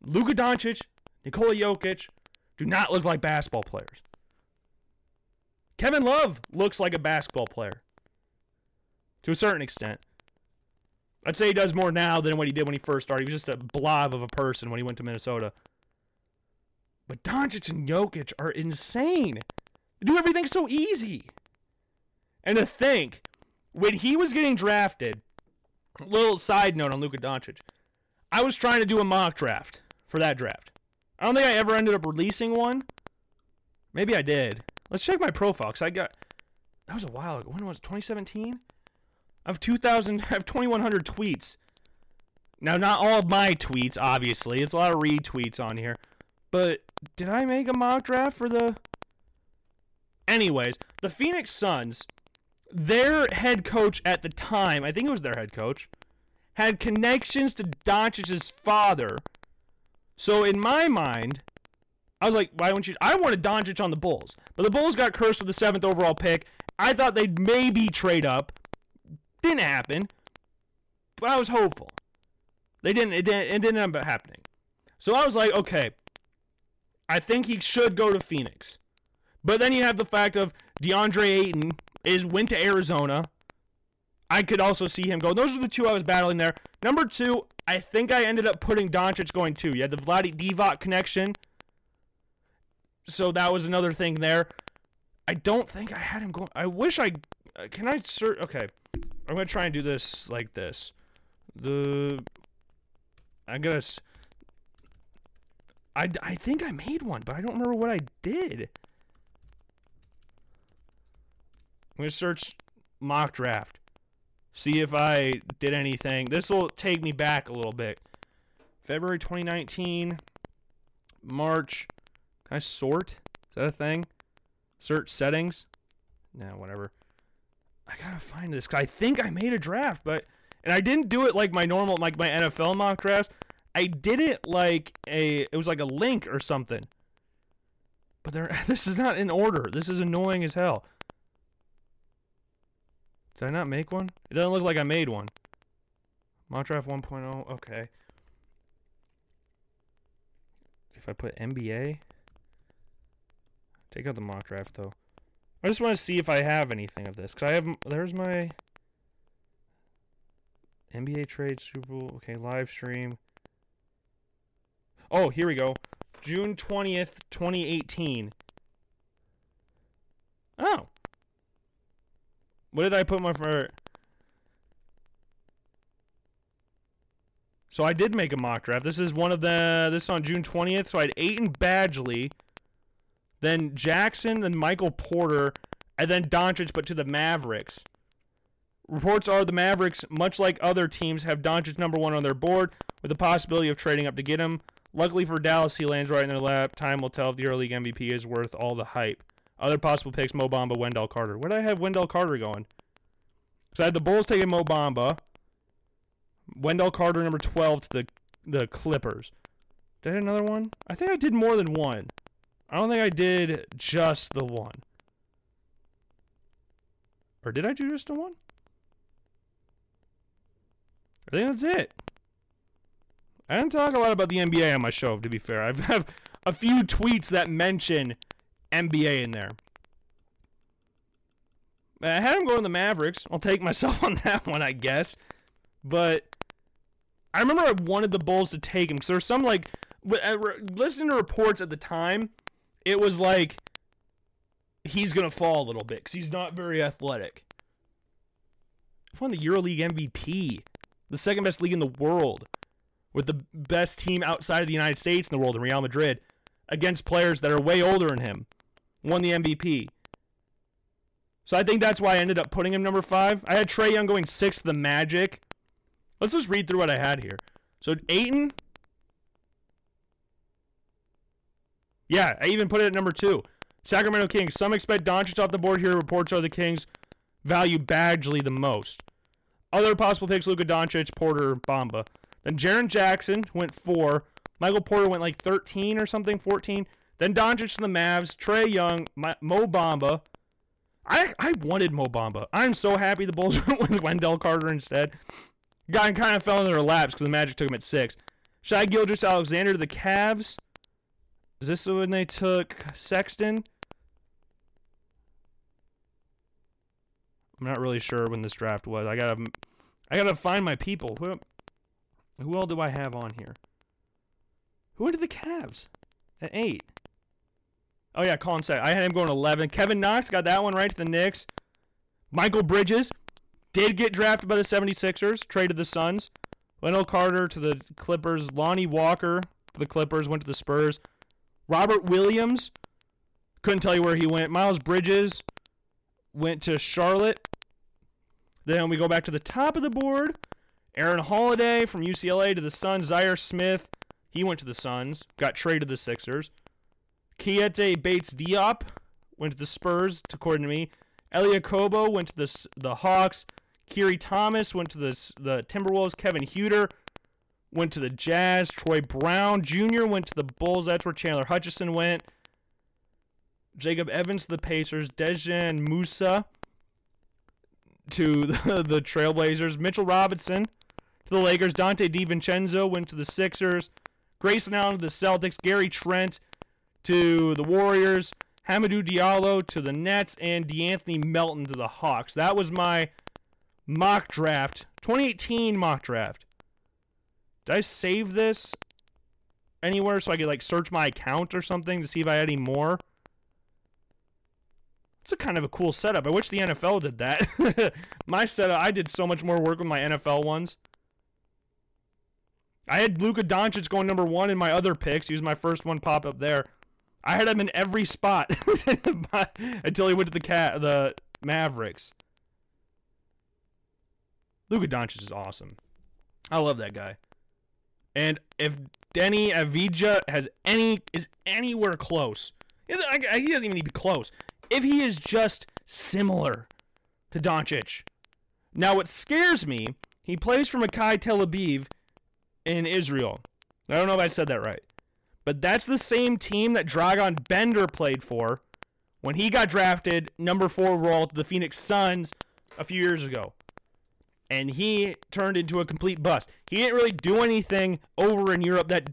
Luka Doncic, Nikola Jokic do not look like basketball players. Kevin Love looks like a basketball player to a certain extent. I'd say he does more now than what he did when he first started. He was just a blob of a person when he went to Minnesota. But Doncic and Jokic are insane. They do everything so easy. And to think, when he was getting drafted, little side note on Luka Doncic, I was trying to do a mock draft for that draft. I don't think I ever ended up releasing one. Maybe I did. Let's check my profile, because I got... That was a while ago. When was it? twenty seventeen? I have two thousand, I have twenty-one hundred tweets. Now, not all of my tweets, obviously. It's a lot of retweets on here. But did I make a mock draft for the... Anyways, the Phoenix Suns, their head coach at the time, I think it was their head coach, had connections to Doncic's father. So in my mind, I was like, why wouldn't you... I wanted Doncic on the Bulls. But the Bulls got cursed with the seventh overall pick. I thought they'd maybe trade up. Didn't happen. But I was hopeful. They didn't... It didn't, it didn't end up happening. So I was like, okay... I think he should go to Phoenix. But then you have the fact of DeAndre Ayton is went to Arizona. I could also see him go. Those are the two I was battling there. Number two, I think I ended up putting Doncic going two. You had the Vlade Divac connection. So that was another thing there. I don't think I had him going. I wish I... Can I... search? Okay. I'm going to try and do this like this. The... I'm going to... I, I think I made one, but I don't remember what I did. I'm going to search mock draft. See if I did anything. This will take me back a little bit. February twenty nineteen. March. Can I sort? Is that a thing? Search settings? No, whatever. I got to find this. Cause I think I made a draft, but... And I didn't do it like my normal, like my N F L mock drafts. I did it like a, it was like a link or something. But there, this is not in order. This is annoying as hell. Did I not make one? It doesn't look like I made one. Mock Draft one point oh, okay. If I put N B A, take out the mock draft though. I just want to see if I have anything of this. Cause I have, there's my N B A trade, Super Bowl, okay, live stream. Oh, here we go. June twentieth, twenty eighteen. Oh. What did I put my for? So I did make a mock draft. This is one of the... This is on June twentieth. So I had Ayton Badgley. Then Jackson. Then Michael Porter. And then Doncic, but to the Mavericks. Reports are the Mavericks, much like other teams, have Doncic number one on their board, with the possibility of trading up to get him. Luckily for Dallas, he lands right in their lap. Time will tell if the EuroLeague M V P is worth all the hype. Other possible picks, Mo Bamba, Wendell Carter. Where did I have Wendell Carter going? So I had the Bulls taking Mo Bamba. Wendell Carter, number twelve, to the, the Clippers. Did I have another one? I think I did more than one. I don't think I did just the one. Or did I do just the one? I think that's it. I don't talk a lot about the N B A on my show, to be fair. I've have a few tweets that mention N B A in there. I had him going to the Mavericks. I'll take myself on that one, I guess. But I remember I wanted the Bulls to take him because there was some, like, listening to reports at the time, it was like he's going to fall a little bit because he's not very athletic. He won the EuroLeague M V P, the second best league in the world, with the best team outside of the United States in the world in Real Madrid, against players that are way older than him. Won the M V P. So I think that's why I ended up putting him number five. I had Trae Young going sixth, the Magic. Let's just read through what I had here. So Ayton. Yeah, I even put it at number two. Sacramento Kings. Some expect Doncic off the board here. Reports are the Kings value Bagley the most. Other possible picks, Luka Doncic, Porter, Bamba. Then Jaren Jackson went four. Michael Porter went like thirteen or something, fourteen. Then Doncic to the Mavs. Trae Young, Mo Bamba. I, I wanted Mo Bamba. I'm so happy the Bulls went with Wendell Carter instead. Guy kind of fell in their laps because the Magic took him at six. Shai Gilgeous-Alexander to the Cavs. Is this when they took Sexton? I'm not really sure when this draft was. I gotta, I gotta find my people. Who, who all do I have on here? Who went to the Cavs at eight? Oh, yeah, Colin Sexton. I had him going eleven. Kevin Knox got that one right to the Knicks. Michael Bridges did get drafted by the seventy-sixers, traded the Suns. Wendell Carter to the Clippers. Lonnie Walker to the Clippers, went to the Spurs. Robert Williams, couldn't tell you where he went. Miles Bridges went to Charlotte. Then we go back to the top of the board. Aaron Holiday from U C L A to the Suns. Zaire Smith, he went to the Suns, got traded to the Sixers. Keita Bates-Diop went to the Spurs, according to me. Elia Kobo went to the the Hawks. Kiri Thomas went to the, the Timberwolves. Kevin Huter went to the Jazz. Troy Brown Junior went to the Bulls. That's where Chandler Hutchison went. Jacob Evans to the Pacers. Dejan Musa to the, the Trailblazers. Mitchell Robinson to the Lakers. Dante DiVincenzo went to the Sixers. Grayson Allen to the Celtics. Gary Trent to the Warriors. Hamidou Diallo to the Nets, and DeAnthony Melton to the Hawks. That was my mock draft, twenty eighteen mock draft. Did I save this anywhere so I could like search my account or something to see if I had any more? It's a kind of a cool setup. I wish the N F L did that. My setup, I did so much more work with my N F L ones. I had Luka Doncic going number one in my other picks. He was my first one pop up there. I had him in every spot until he went to the cat, the Mavericks. Luka Doncic is awesome. I love that guy. And if Denny Avdija has any is anywhere close, he doesn't even need to be close. If he is just similar to Doncic. Now, what scares me, he plays for Maccabi Tel Aviv in Israel. I don't know if I said that right. But that's the same team that Dragon Bender played for when he got drafted number four overall to the Phoenix Suns a few years ago. And he turned into a complete bust. He didn't really do anything over in Europe that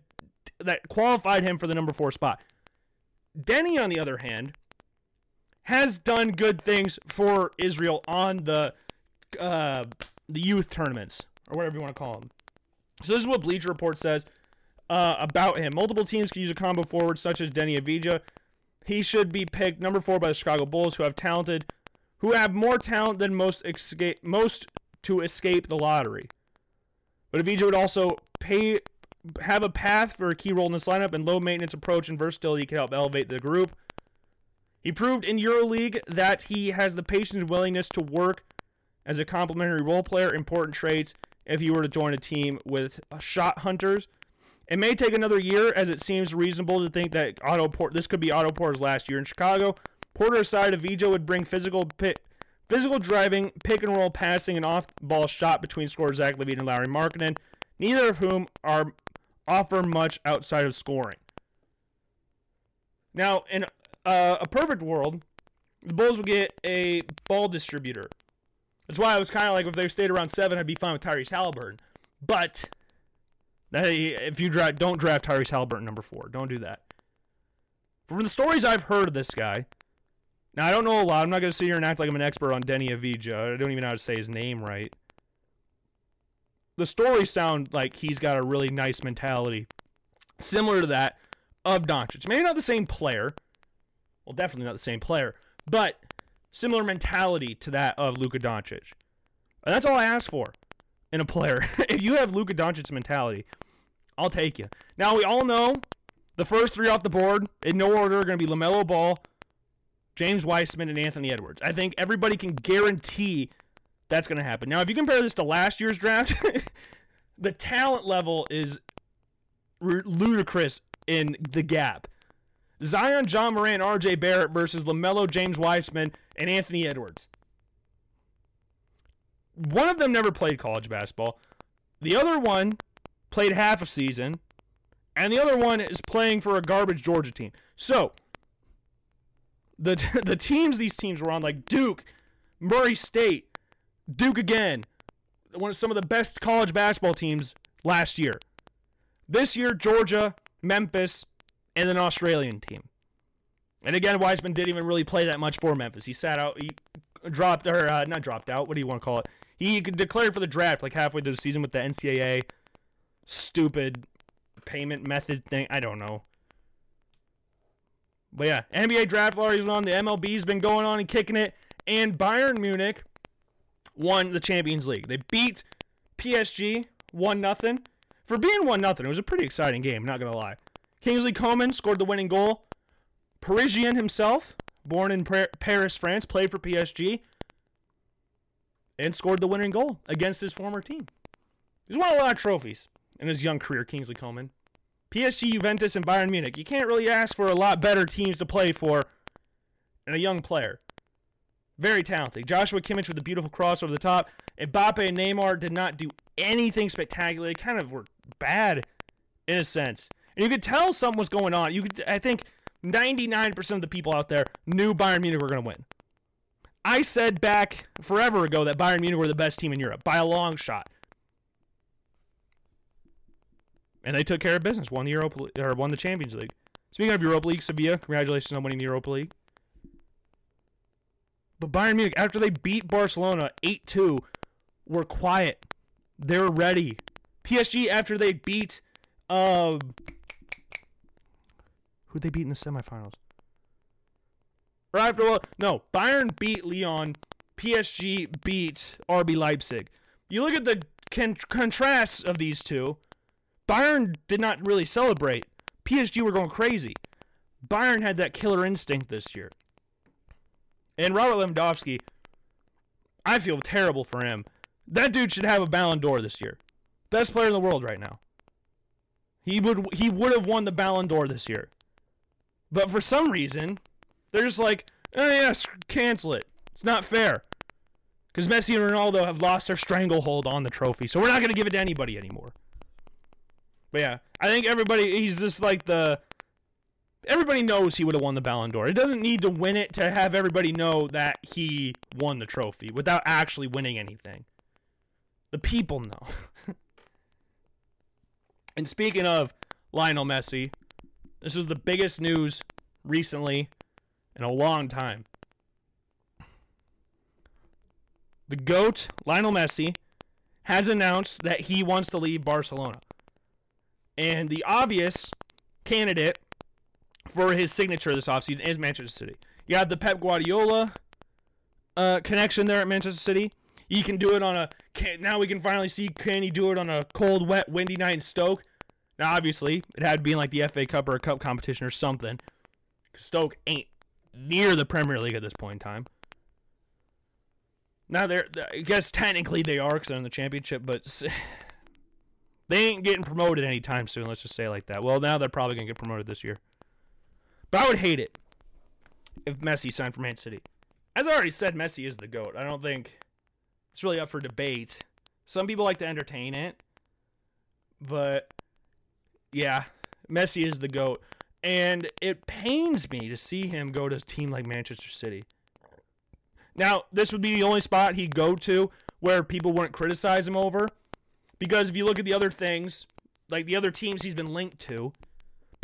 that qualified him for the number four spot. Denny, on the other hand, has done good things for Israel on the uh, the youth tournaments, or whatever you want to call them. So this is what Bleacher Report says uh, about him. Multiple teams could use a combo forward such as Denny Avdija. He should be picked number four by the Chicago Bulls, who have talented, who have more talent than most escape, most to escape the lottery. But Avdija would also pay, have a path for a key role in this lineup, and low maintenance approach and versatility can help elevate the group. He proved in EuroLeague that he has the patience and willingness to work as a complementary role player. Important traits. If you were to join a team with shot hunters, it may take another year, as it seems reasonable to think that Otto Porter, this could be Otto Porter's last year in Chicago. Porter aside, Avdija would bring physical pick, physical driving, pick and roll passing, and off-ball shot between scorers Zach LaVine and Lauri Markkanen, neither of whom are offer much outside of scoring. Now, in uh, a perfect world, the Bulls would get a ball distributor. That's why I was kind of like, if they stayed around seven, I'd be fine with Tyrese Haliburton. But if you draft, don't draft Tyrese Haliburton number four. Don't do that. From the stories I've heard of this guy, now I don't know a lot. I'm not going to sit here and act like I'm an expert on Denny Avija. I don't even know how to say his name right. The stories sound like he's got a really nice mentality, similar to that of Doncic. Maybe not the same player. Well, definitely not the same player, but similar mentality to that of Luka Doncic. And that's all I ask for in a player. If you have Luka Doncic's mentality, I'll take you. Now, we all know the first three off the board, in no order, are going to be LaMelo Ball, James Wiseman, and Anthony Edwards. I think everybody can guarantee that's going to happen. Now, if you compare this to last year's draft, the talent level is r- ludicrous in the gap. Zion, John Morant, R J Barrett versus LaMelo, James Wiseman, and Anthony Edwards. One of them never played college basketball. The other one played half a season. And the other one is playing for a garbage Georgia team. So, the the teams these teams were on, like Duke, Murray State, Duke again, one of some of the best college basketball teams last year. This year, Georgia, Memphis, and an Australian team. And again, Wiseman didn't even really play that much for Memphis. He sat out, he dropped, or uh, not dropped out, what do you want to call it? He declared for the draft like halfway through the season with the N C double A stupid payment method thing. I don't know. But yeah, N B A draft already was on. The M L B's been going on and kicking it. And Bayern Munich won the Champions League. They beat P S G one nothing. For being one nothing, it was a pretty exciting game, not going to lie. Kingsley Coman scored the winning goal. Parisian himself, born in Paris, France, played for P S G and scored the winning goal against his former team. He's won a lot of trophies in his young career, Kingsley Coman. P S G, Juventus, and Bayern Munich. You can't really ask for a lot better teams to play for and a young player. Very talented. Joshua Kimmich with a beautiful cross over the top. Mbappe and Neymar did not do anything spectacular. They kind of were bad in a sense. And you could tell something was going on. You could, I think ninety-nine percent of the people out there knew Bayern Munich were going to win. I said back forever ago that Bayern Munich were the best team in Europe by a long shot. And they took care of business, won the Europa or won the Champions League. Speaking of Europa League, Sevilla, congratulations on winning the Europa League. But Bayern Munich, after they beat Barcelona eight two, were quiet. They were ready. P S G, after they beat... Uh, who'd they beat in the semifinals? Or after all, no, Bayern beat Lyon. P S G beat R B Leipzig. You look at the con- contrasts of these two. Bayern did not really celebrate. P S G were going crazy. Bayern had that killer instinct this year. And Robert Lewandowski, I feel terrible for him. That dude should have a Ballon d'Or this year. Best player in the world right now. He would he would have won the Ballon d'Or this year. But for some reason, they're just like, oh yeah, cancel it. It's not fair. Because Messi and Ronaldo have lost their stranglehold on the trophy, so we're not going to give it to anybody anymore. But yeah, I think everybody, he's just like the, everybody knows he would have won the Ballon d'Or. He doesn't need to win it to have everybody know that he won the trophy without actually winning anything. The people know. And speaking of Lionel Messi, this is the biggest news recently in a long time. The GOAT, Lionel Messi, has announced that he wants to leave Barcelona. And the obvious candidate for his signature this offseason is Manchester City. You have the Pep Guardiola uh, connection there at Manchester City. You can do it on a... Can, now we can finally see, can he do it on a cold, wet, windy night in Stoke? Now, obviously, it had to be in like the F A Cup or a cup competition or something. Stoke ain't near the Premier League at this point in time. Now, they're, I guess technically they are because they're in the championship, but... They ain't getting promoted anytime soon, let's just say it like that. Well, now they're probably going to get promoted this year. But I would hate it if Messi signed for Man City. As I already said, Messi is the GOAT. I don't think it's really up for debate. Some people like to entertain it. But, yeah, Messi is the GOAT. And it pains me to see him go to a team like Manchester City. Now, this would be the only spot he'd go to where people wouldn't criticize him over. Because if you look at the other things, like the other teams he's been linked to,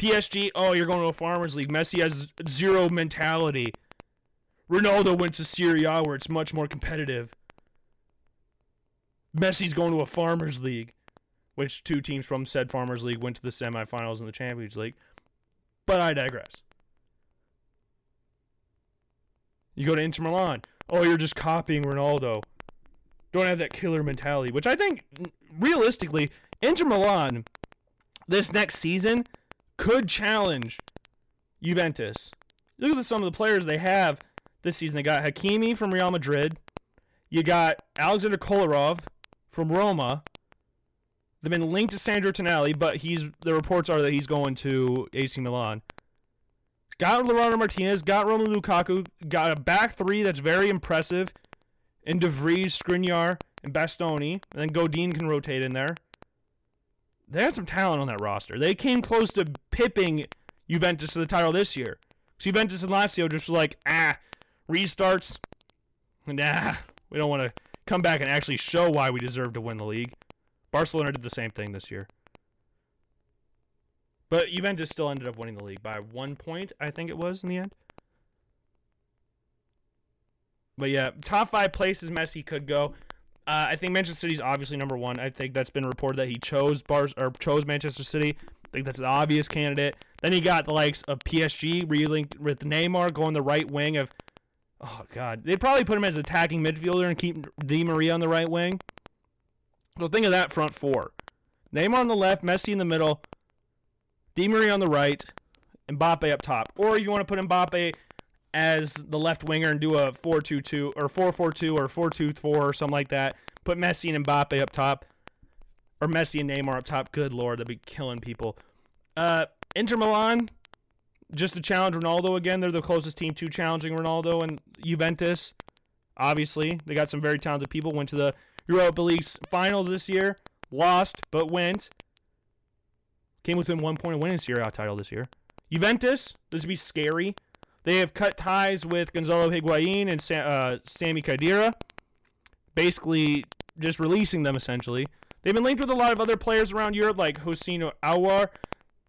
P S G, oh, you're going to a farmers league. Messi has zero mentality. Ronaldo went to Serie A where it's much more competitive. Messi's going to a farmers league, which two teams from said farmers league went to the semifinals in the Champions League. But I digress. You go to Inter Milan. Oh, you're just copying Ronaldo. Don't have that killer mentality, which I think, realistically, Inter Milan this next season could challenge Juventus. Look at some of the players they have this season. They got Hakimi from Real Madrid. You got Alexander Kolarov from Roma. They've been linked to Sandro Tonali, but he's the reports are that he's going to A C Milan. Got Lautaro Martinez, got Romelu Lukaku, got a back three that's very impressive in De Vries, Skriniar, and Bastoni, and then Godin can rotate in there. They had some talent on that roster. They came close to pipping Juventus to the title this year. So Juventus and Lazio just were like, ah, restarts. Nah, we don't want to come back and actually show why we deserve to win the league. Barcelona did the same thing this year. But Juventus still ended up winning the league by one point, I think it was, in the end. But yeah, top five places Messi could go. Uh, I think Manchester City's obviously number one. I think that's been reported that he chose Bar- or chose Manchester City. I think that's an obvious candidate. Then you got the likes of P S G relinked with Neymar going the right wing of... Oh, God. They'd probably put him as attacking midfielder and keep Di Maria on the right wing. So think of that front four. Neymar on the left, Messi in the middle, Di Maria on the right, Mbappe up top. Or you want to put Mbappe as the left winger and do a four two two or four four two or four two four or something like that. Put Messi and Mbappe up top. Or Messi and Neymar up top. Good Lord, that'd be killing people. Uh, Inter Milan, just to challenge Ronaldo again. They're the closest team to challenging Ronaldo and Juventus. Obviously, they got some very talented people. Went to the Europa League finals this year. Lost, but went. Came within one point of winning the Serie A title this year. Juventus, this would be scary. They have cut ties with Gonzalo Higuain and Sam, uh, Sami Khedira, basically just releasing them, essentially. They've been linked with a lot of other players around Europe, like Hossein Aouar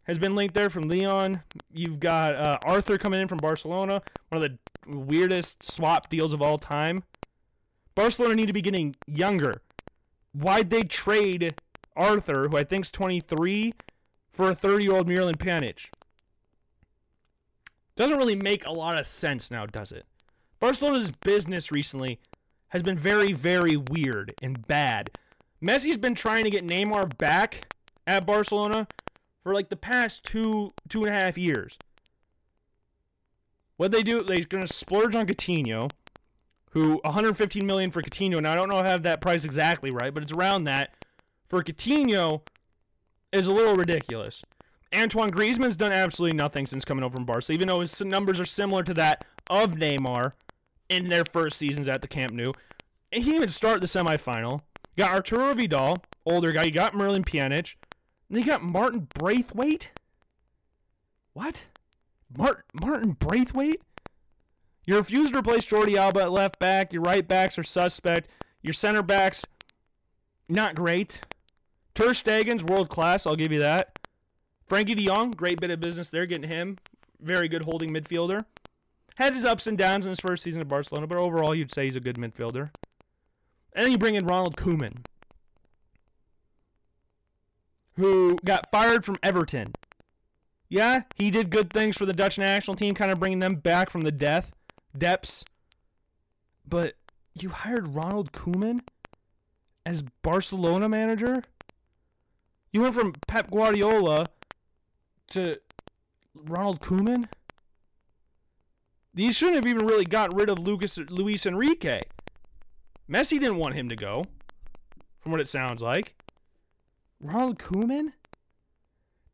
has been linked there from Lyon. You've got uh, Arthur coming in from Barcelona, one of the weirdest swap deals of all time. Barcelona need to be getting younger. Why'd they trade Arthur, who I think's twenty-three, for a thirty-year-old Miralem Pjanic? Doesn't really make a lot of sense now, does it? Barcelona's business recently has been very, very weird and bad. Messi's been trying to get Neymar back at Barcelona for like the past two, two and a half years. What they do, they're going to splurge on Coutinho, who one hundred fifteen million dollars for Coutinho, and I don't know if I have that price exactly right, but it's around that, for Coutinho is a little ridiculous. Antoine Griezmann's done absolutely nothing since coming over from Barca, even though his numbers are similar to that of Neymar in their first seasons at the Camp Nou. And he didn't even start the semifinal. You got Arturo Vidal, older guy. You got Miralem Pjanic. And you got Martin Braithwaite. What? Mart- Martin Braithwaite? You refuse to replace Jordi Alba at left back. Your right backs are suspect. Your center backs, not great. Ter Stegen's world class, I'll give you that. Frankie de Jong, great bit of business there, getting him. Very good holding midfielder. Had his ups and downs in his first season at Barcelona, but overall you'd say he's a good midfielder. And then you bring in Ronald Koeman, who got fired from Everton. Yeah, he did good things for the Dutch national team, kind of bringing them back from the death depths. But you hired Ronald Koeman as Barcelona manager? You went from Pep Guardiola to Ronald Koeman? These shouldn't have even really got rid of Lucas, Luis Enrique. Messi didn't want him to go, from what it sounds like. Ronald Koeman?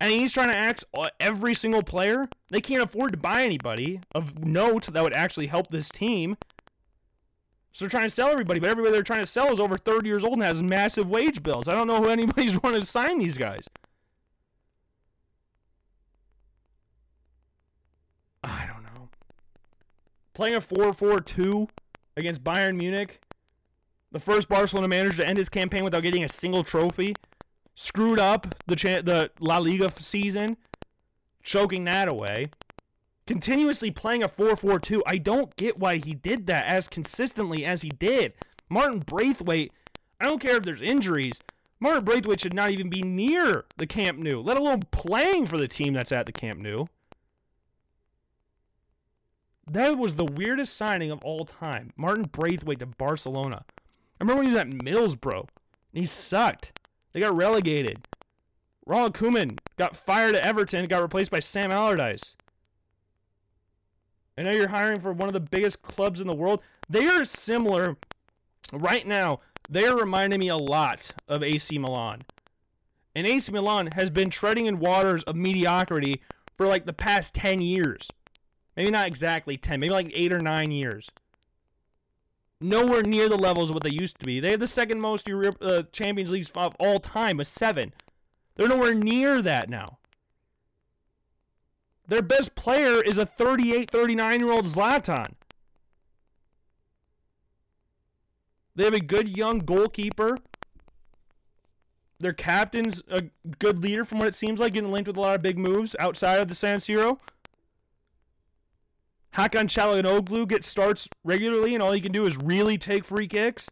And he's trying to axe every single player? They can't afford to buy anybody of note that would actually help this team. So they're trying to sell everybody, but everybody they're trying to sell is over thirty years old and has massive wage bills. I don't know who anybody's wanting to sign these guys. I don't know. Playing a four four two against Bayern Munich. The first Barcelona manager to end his campaign without getting a single trophy. Screwed up the cha- the La Liga season. choking that away. Continuously playing a four four two. I don't get why he did that as consistently as he did. Martin Braithwaite, I don't care if there's injuries, Martin Braithwaite should not even be near the Camp Nou, let alone playing for the team that's at the Camp Nou. That was the weirdest signing of all time. Martin Braithwaite to Barcelona. I remember when he was at Middlesbrough, and he sucked. They got relegated. Ronald Koeman got fired at Everton and got replaced by Sam Allardyce. And now you're hiring for one of the biggest clubs in the world. They are similar. Right now, they are reminding me a lot of A C Milan. And A C Milan has been treading in waters of mediocrity for like the past ten years. Maybe not exactly ten, maybe like eight or nine years. Nowhere near the levels of what they used to be. They have the second most Europe, uh, Champions Leagues of all time, with seven. They're nowhere near that now. Their best player is a thirty-eight, thirty-nine-year-old Zlatan. They have a good young goalkeeper. Their captain's a good leader from what it seems like, getting linked with a lot of big moves outside of the San Siro. Hakan Çalhanoğlu gets starts regularly, and all he can do is really take free kicks.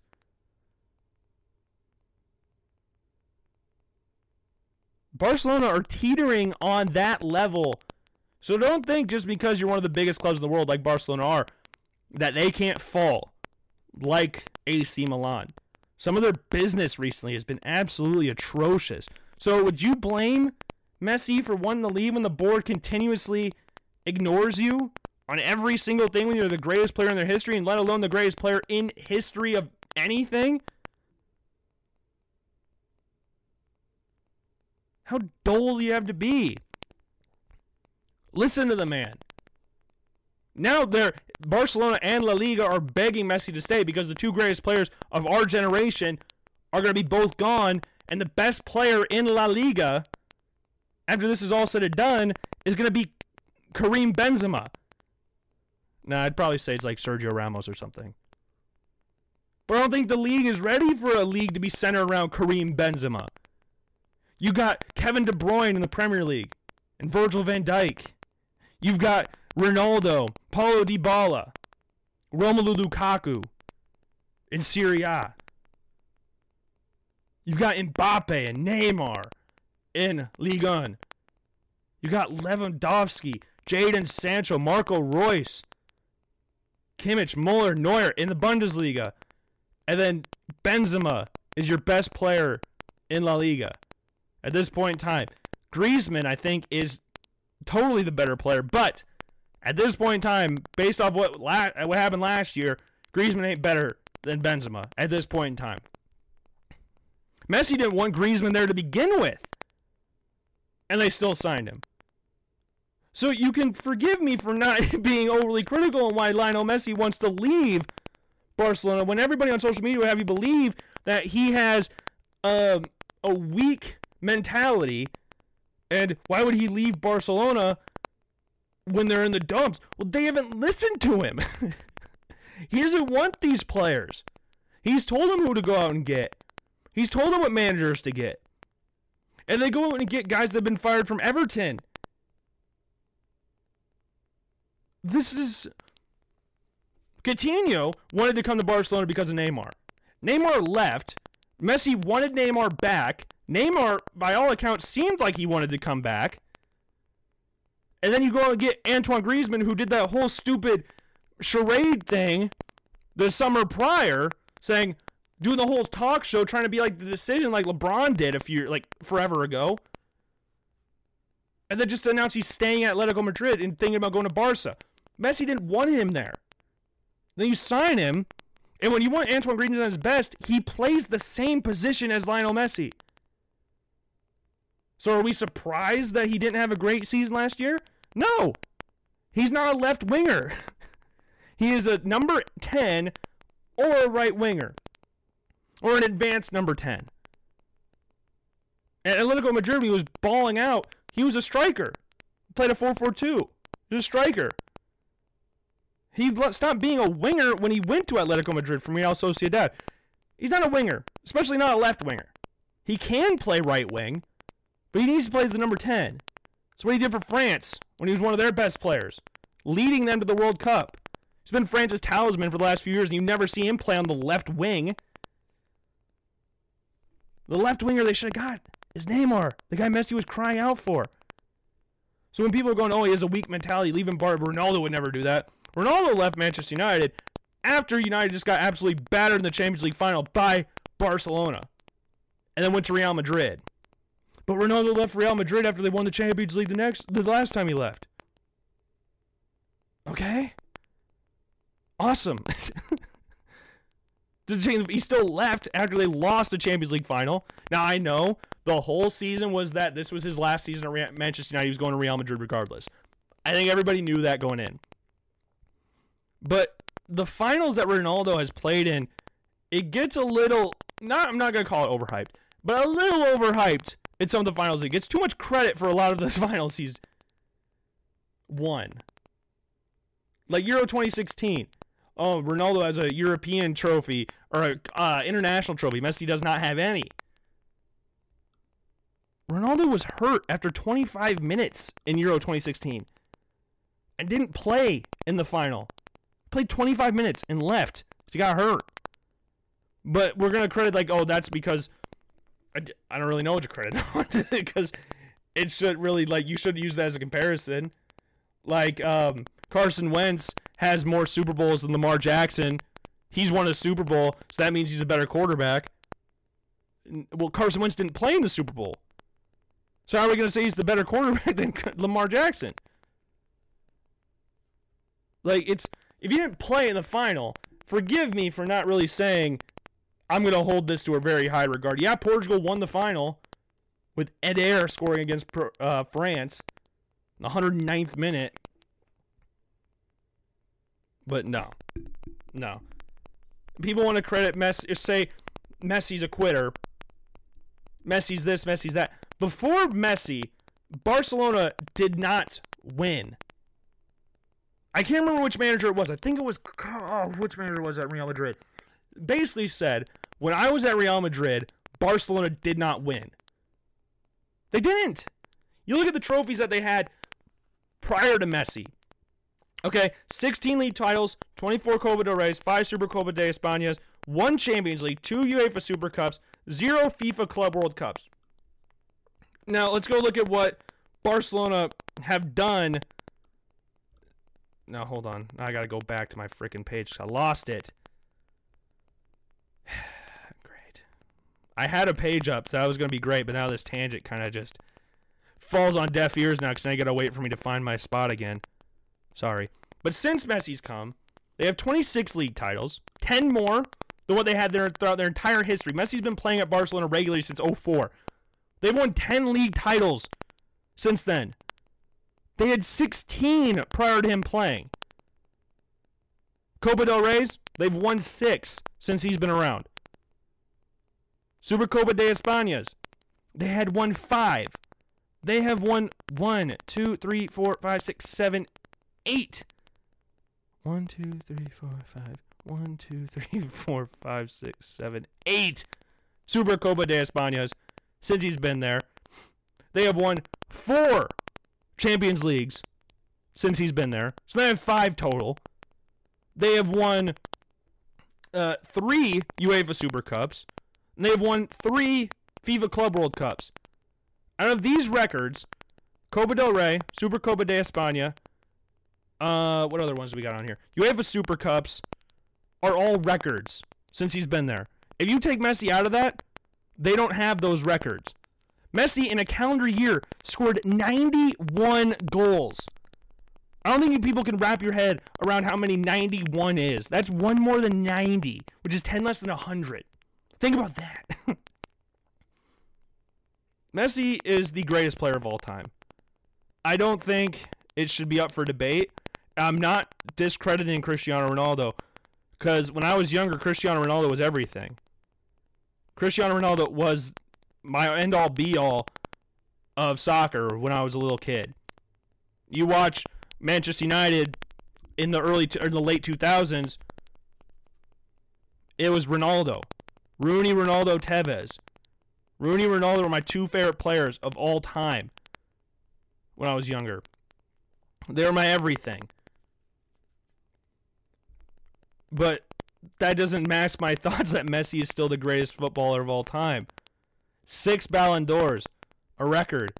Barcelona are teetering on that level. So don't think just because you're one of the biggest clubs in the world, like Barcelona are, that they can't fall like A C Milan. Some of their business recently has been absolutely atrocious. So would you blame Messi for wanting to leave when the board continuously ignores you on every single thing when you're the greatest player in their history, and let alone the greatest player in history of anything? How dull do you have to be? Listen to the man. Now they're, Barcelona and La Liga are begging Messi to stay because the two greatest players of our generation are going to be both gone, and the best player in La Liga, after this is all said and done, is going to be Karim Benzema. Nah, I'd probably say it's like Sergio Ramos or something. But I don't think the league is ready for a league to be centered around Karim Benzema. You got Kevin De Bruyne in the Premier League and Virgil van Dijk. You've got Ronaldo, Paulo Dybala, Romelu Lukaku in Serie A. You've got Mbappe and Neymar in Ligue one. You got Lewandowski, Jadon Sancho, Marco Reus, Kimmich, Muller, Neuer in the Bundesliga. And then Benzema is your best player in La Liga at this point in time. Griezmann, I think, is totally the better player. But at this point in time, based off what la- what happened last year, Griezmann ain't better than Benzema at this point in time. Messi didn't want Griezmann there to begin with, and they still signed him. So you can forgive me for not being overly critical on why Lionel Messi wants to leave Barcelona when everybody on social media would have you believe that he has um, a weak mentality. And why would he leave Barcelona when they're in the dumps? Well, they haven't listened to him. He doesn't want these players. He's told them who to go out and get. He's told them what managers to get. And they go out and get guys that have been fired from Everton. This is... Coutinho wanted to come to Barcelona because of Neymar. Neymar left. Messi wanted Neymar back. Neymar, by all accounts, seemed like he wanted to come back. And then you go and get Antoine Griezmann, who did that whole stupid charade thing the summer prior, saying, doing the whole talk show, trying to be like the decision like LeBron did a few, like forever ago. And then just announced he's staying at Atletico Madrid and thinking about going to Barca. Messi didn't want him there. Then you sign him, and when you want Antoine Griezmann at his best, he plays the same position as Lionel Messi. So are we surprised that he didn't have a great season last year? No. He's not a left winger. He is a number ten or a right winger. Or an advanced number ten. At Atletico Madrid, he was balling out. He was a striker. He played a four four two. He was a striker. He stopped being a winger when he went to Atletico Madrid from Real Sociedad. He's not a winger, especially not a left winger. He can play right wing, but he needs to play the number ten. It's what he did for France when he was one of their best players, leading them to the World Cup. He's been France's talisman for the last few years, and you never see him play on the left wing. The left winger they should have got is Neymar, the guy Messi was crying out for. So when people are going, oh, he has a weak mentality, leave him barred, Ronaldo would never do that. Ronaldo left Manchester United after United just got absolutely battered in the Champions League final by Barcelona and then went to Real Madrid. But Ronaldo left Real Madrid after they won the Champions League the next, the last time he left. Okay? Awesome. He still left after they lost the Champions League final. Now, I know the whole season was that this was his last season at Manchester United. He was going to Real Madrid regardless. I think everybody knew that going in. But the finals that Ronaldo has played in, it gets a little, not, I'm not going to call it overhyped, but a little overhyped in some of the finals. He gets too much credit for a lot of the finals he's won. Like Euro twenty sixteen. Oh, Ronaldo has a European trophy or an uh, international trophy. Messi does not have any. Ronaldo was hurt after twenty-five minutes in Euro twenty sixteen and didn't play in the final. Played twenty-five minutes and left because he got hurt. But we're going to credit like, oh, that's because I, I don't really know what to credit because it should really, like, you should use that as a comparison. Like, um, Carson Wentz has more Super Bowls than Lamar Jackson. He's won a Super Bowl, so that means he's a better quarterback. Well, Carson Wentz didn't play in the Super Bowl. So how are we going to say he's the better quarterback than Lamar Jackson? Like, it's, if you didn't play in the final, forgive me for not really saying I'm going to hold this to a very high regard. Yeah, Portugal won the final with Eder scoring against uh, France in the one hundred ninth minute. But no, no. People want to credit Messi, say Messi's a quitter. Messi's this, Messi's that. Before Messi, Barcelona did not win. I can't remember which manager it was. I think it was, oh, which manager was at Real Madrid? Basically said, when I was at Real Madrid, Barcelona did not win. They didn't. You look at the trophies that they had prior to Messi. Okay, sixteen league titles, twenty-four Copa del Reyes, five Super Copa de Españas, one Champions League, two UEFA Super Cups, zero FIFA Club World Cups. Now, let's go look at what Barcelona have done. Now, hold on. I got to go back to my freaking page because I lost it. Great. I had a page up, so that was going to be great, but now this tangent kind of just falls on deaf ears now because now you got to wait for me to find my spot again. Sorry. But since Messi's come, they have twenty-six league titles, ten more than what they had there throughout their entire history. Messi's been playing at Barcelona regularly since oh four. They've won ten league titles since then. They had sixteen prior to him playing. Copa del Reyes, they've won six since he's been around. Super Copa de Españas, they had won five. They have won one, two, three, four, five, six, seven, eight. One, two, three, four, five. One, two, three, four, five, six, seven, eight. Super Copa de Españas since he's been there. They have won four Champions Leagues since he's been there. So they have five total. They have won uh, three UEFA Super Cups. And they have won three FIFA Club World Cups. Out of these records, Copa del Rey, Super Copa de España, Uh, what other ones do we got on here? UEFA Super Cups are all records since he's been there. If you take Messi out of that, they don't have those records. Messi, in a calendar year, scored ninety-one goals. I don't think you people can wrap your head around how many ninety-one is. That's one more than ninety, which is ten less than one hundred. Think about that. Messi is the greatest player of all time. I don't think it should be up for debate. I'm not discrediting Cristiano Ronaldo because when I was younger, Cristiano Ronaldo was everything. Cristiano Ronaldo was my end-all, be-all of soccer when I was a little kid. You watch Manchester United in the early t- or the late two thousands, it was Ronaldo. Rooney, Ronaldo, Tevez. Rooney, Ronaldo were my two favorite players of all time. when I was younger. They were my everything. But that doesn't mask my thoughts that Messi is still the greatest footballer of all time. Six Ballon d'Ors, a record.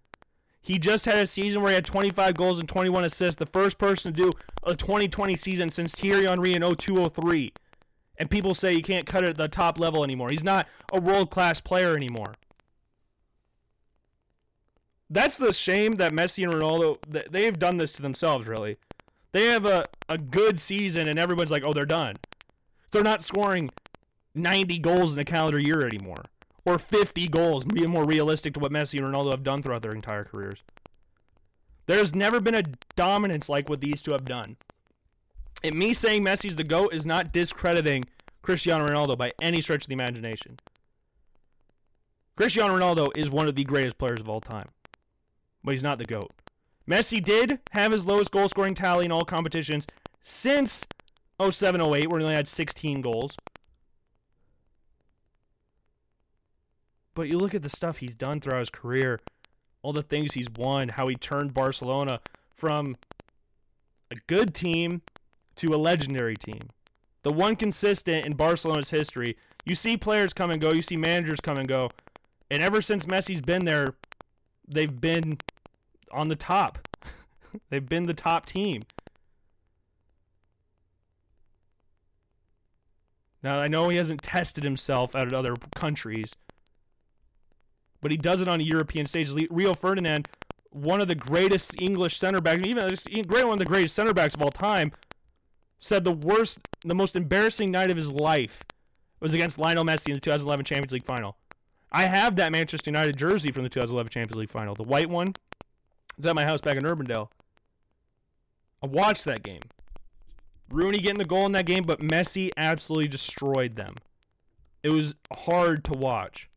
He just had a season where he had twenty-five goals and twenty-one assists, the first person to do a twenty twenty season since Thierry Henry in oh two oh three. And people say you can't cut it at the top level anymore. He's not a world-class player anymore. That's the shame that Messi and Ronaldo, they've done this to themselves, really. They have a, a good season, and everyone's like, oh, they're done. They're not scoring ninety goals in a calendar year anymore. Or fifty goals, being more realistic to what Messi and Ronaldo have done throughout their entire careers. There's never been a dominance like what these two have done. And me saying Messi's the GOAT is not discrediting Cristiano Ronaldo by any stretch of the imagination. Cristiano Ronaldo is one of the greatest players of all time. But he's not the GOAT. Messi did have his lowest goal-scoring tally in all competitions since oh seven oh eight, where he only had sixteen goals. But you look at the stuff he's done throughout his career, all the things he's won, how he turned Barcelona from a good team to a legendary team. The one consistent in Barcelona's history. You see players come and go, you see managers come and go, and ever since Messi's been there, they've been on the top. They've been the top team. Now, I know he hasn't tested himself out at other countries, but he does it on a European stage. Rio Ferdinand, one of the greatest English center backs, even great one of the greatest center backs of all time, said the worst, the most embarrassing night of his life was against Lionel Messi in the two thousand eleven Champions League final. I have that Manchester United jersey from the two thousand eleven Champions League final. The white one. It's at my house back in Urbandale. I watched that game. Rooney getting the goal in that game, but Messi absolutely destroyed them. It was hard to watch.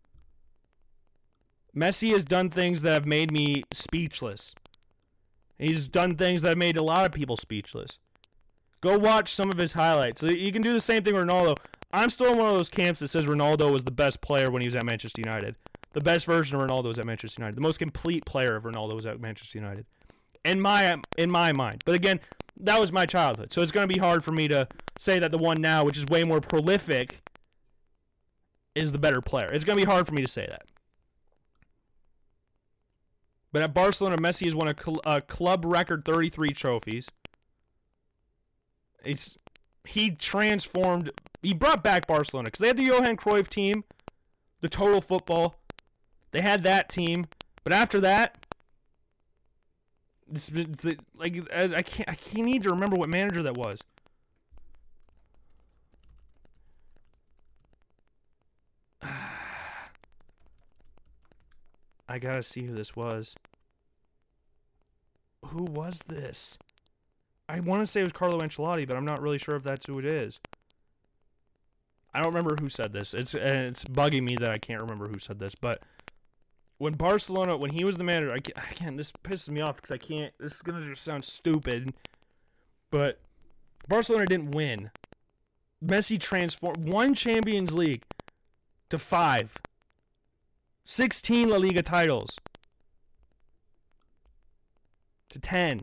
Messi has done things that have made me speechless. He's done things that have made a lot of people speechless. Go watch some of his highlights. You can do the same thing with Ronaldo. I'm still in one of those camps that says Ronaldo was the best player when he was at Manchester United. The best version of Ronaldo was at Manchester United. The most complete player of Ronaldo was at Manchester United. In my in my mind. But again, that was my childhood. So it's going to be hard for me to say that the one now, which is way more prolific, is the better player. It's going to be hard for me to say that. But at Barcelona, Messi has won a, cl- a club record thirty-three trophies. It's he transformed. He brought back Barcelona because they had the Johan Cruyff team, the total football. They had that team, but after that, this, the, like I can't. I can't need to remember what manager that was. I gotta see who this was. Who was this? I want to say it was Carlo Ancelotti, but I'm not really sure if that's who it is. I don't remember who said this. It's and it's bugging me that I can't remember who said this. But when Barcelona, when he was the manager, I can't, again, this pisses me off because I can't. This is gonna just sound stupid, but Barcelona didn't win. Messi transformed one Champions League to five. sixteen La Liga titles to ten.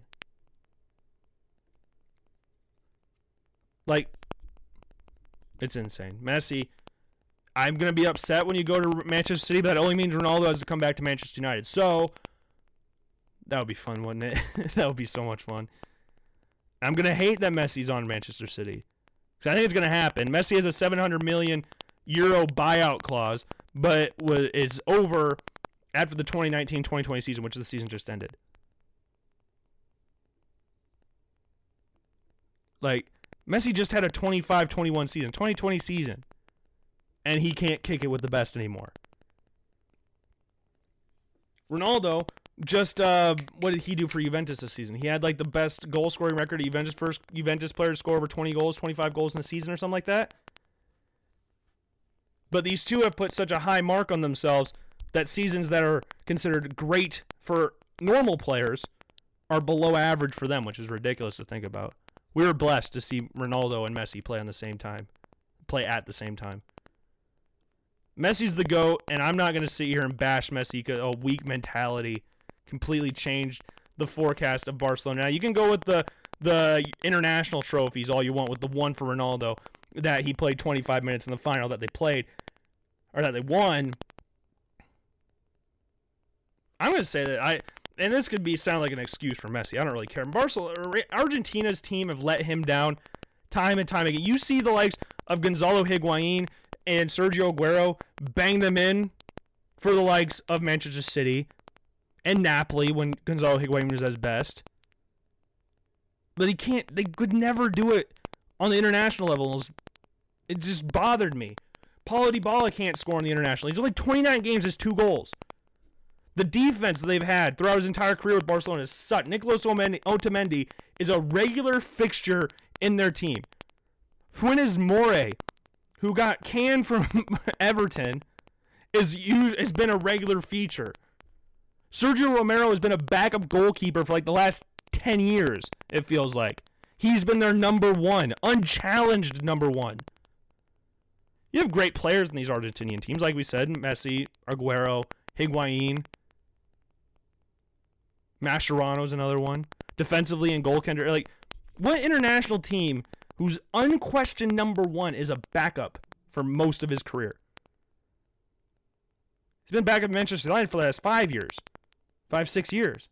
Like, it's insane. Messi, I'm going to be upset when you go to Manchester City, but that only means Ronaldo has to come back to Manchester United. So, that would be fun, wouldn't it? That would be so much fun. I'm going to hate that Messi's on Manchester City. Because I think it's going to happen. Messi has a seven hundred million euro buyout clause, but it's over after the twenty nineteen twenty twenty season, which is the season just ended. Like, Messi just had a twenty-five twenty-one season, twenty twenty season, and he can't kick it with the best anymore. Ronaldo just, uh, what did he do for Juventus this season? He had, like, the best goal-scoring record. Juventus first Juventus player to score over twenty goals, twenty-five goals in a season or something like that. But these two have put such a high mark on themselves that seasons that are considered great for normal players are below average for them, which is ridiculous to think about. We were blessed to see Ronaldo and Messi play on the same time, play at the same time. Messi's the GOAT, and I'm not going to sit here and bash Messi because a weak mentality completely changed the forecast of Barcelona. Now, you can go with the the international trophies all you want, with the one for Ronaldo that he played twenty-five minutes in the final that they played, or that they won. I'm going to say that I, and this could be sound like an excuse for Messi. I don't really care. Barcelona, Argentina's team have let him down time and time again. You see the likes of Gonzalo Higuain and Sergio Aguero bang them in for the likes of Manchester City and Napoli when Gonzalo Higuain was at his best. But he can't, they could never do it on the international level. It just bothered me. Paulo Dybala can't score on the international. He's only twenty-nine games, has two goals. The defense that they've had throughout his entire career with Barcelona is such. Nicolas Otamendi is a regular fixture in their team. Funes Mori, who got canned from Everton, is has been a regular feature. Sergio Romero has been a backup goalkeeper for like the last ten years, it feels like. He's been their number one, unchallenged number one. You have great players in these Argentinian teams, like we said, Messi, Aguero, Higuain. Mascherano's another one. Defensively and goaltender, like, what international team who's unquestioned number one is a backup for most of his career? He's been back at Manchester United for the last five years, five, six years.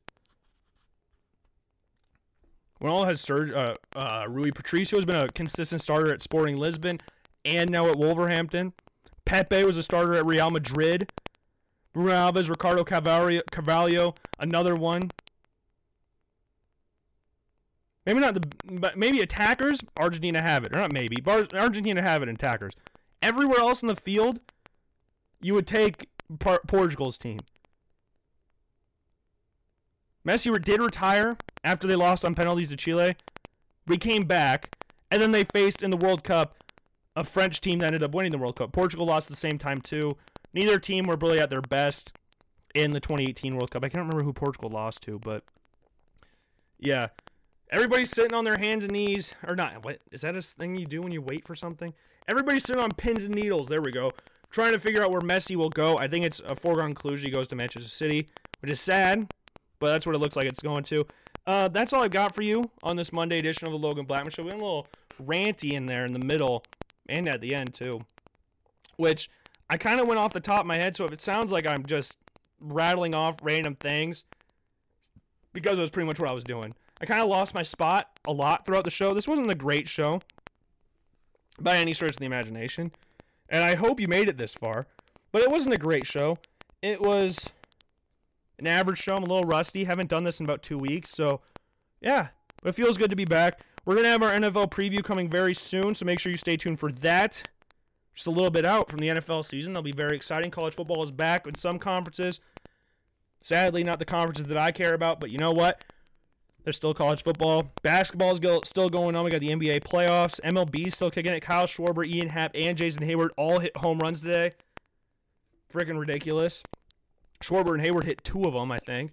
When all has Serge, uh, uh, Rui Patricio has been a consistent starter at Sporting Lisbon and now at Wolverhampton. Pepe was a starter at Real Madrid. Bruno Alves, Ricardo Carvalho, another one. Maybe not the, but maybe attackers. Argentina have it, or not maybe. Bar, Argentina have it in attackers. Everywhere else in the field, you would take Par- Portugal's team. Messi did retire after they lost on penalties to Chile. We came back, and then they faced in the World Cup a French team that ended up winning the World Cup. Portugal lost at the same time too. Neither team were really at their best in the twenty eighteen World Cup. I can't remember who Portugal lost to, but yeah. Everybody's sitting on their hands and knees. Or not. What is that a thing you do when you wait for something? Everybody's sitting on pins and needles. There we go. Trying to figure out where Messi will go. I think it's a foregone conclusion he goes to Manchester City, which is sad, but that's what it looks like it's going to. Uh, that's all I've got for you on this Monday edition of the Logan Blackman Show. We went a little ranty in there in the middle and at the end, too, which I kind of went off the top of my head, so if it sounds like I'm just rattling off random things, because it was pretty much what I was doing. I kind of lost my spot a lot throughout the show. This wasn't a great show by any stretch of the imagination, and I hope you made it this far, but it wasn't a great show. It was an average show. I'm a little rusty. Haven't done this in about two weeks, so yeah, but it feels good to be back. We're going to have our N F L preview coming very soon, so make sure you stay tuned for that. Just a little bit out from the N F L season. That'll be very exciting. College football is back in some conferences. Sadly, not the conferences that I care about, but you know what? There's still college football. Basketball's still going on. We got the N B A playoffs. M L B's still kicking it. Kyle Schwarber, Ian Happ, and Jason Hayward all hit home runs today. Freaking ridiculous. Schwarber and Hayward hit two of them, I think.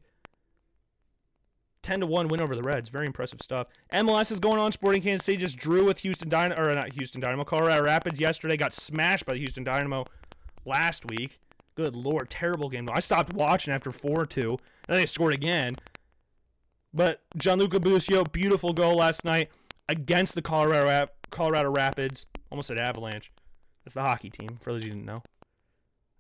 ten to one win over the Reds. Very impressive stuff. M L S is going on. Sporting Kansas City just drew with Houston Dynamo, or not Houston Dynamo, Colorado Rapids yesterday. Got smashed by the Houston Dynamo last week. Good Lord, terrible game. I stopped watching after four two, and then they scored again. But Gianluca Busio, beautiful goal last night against the Colorado Rap- Colorado Rapids. Almost said Avalanche. That's the hockey team, for those you didn't know.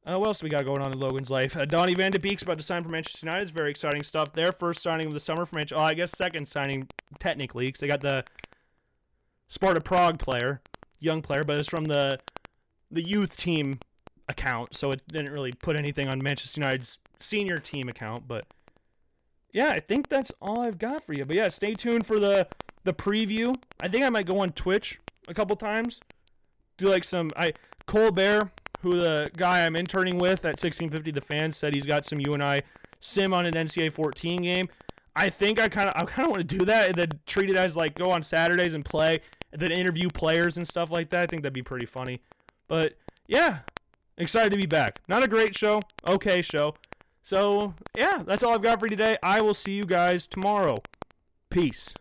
Uh, what else do we got going on in Logan's life? Uh, Donnie Van de Beek's about to sign for Manchester United. It's very exciting stuff. Their first signing of the summer for Manchester. Oh, I guess second signing, technically, because they got the Sparta Prague player, young player, but it's from the the youth team account, so it didn't really put anything on Manchester United's senior team account. But yeah, I think that's all I've got for you. But yeah, stay tuned for the the preview. I think I might go on Twitch a couple times. Do like some I Colbert, who the guy I'm interning with at sixteen fifty The Fan, said he's got some U N I sim on an N C A A fourteen game. I think I kind of I kind of want to do that and then treat it as like go on Saturdays and play, and then interview players and stuff like that. I think that'd be pretty funny. But yeah, excited to be back. Not a great show, okay show. So yeah, that's all I've got for you today. I will see you guys tomorrow. Peace.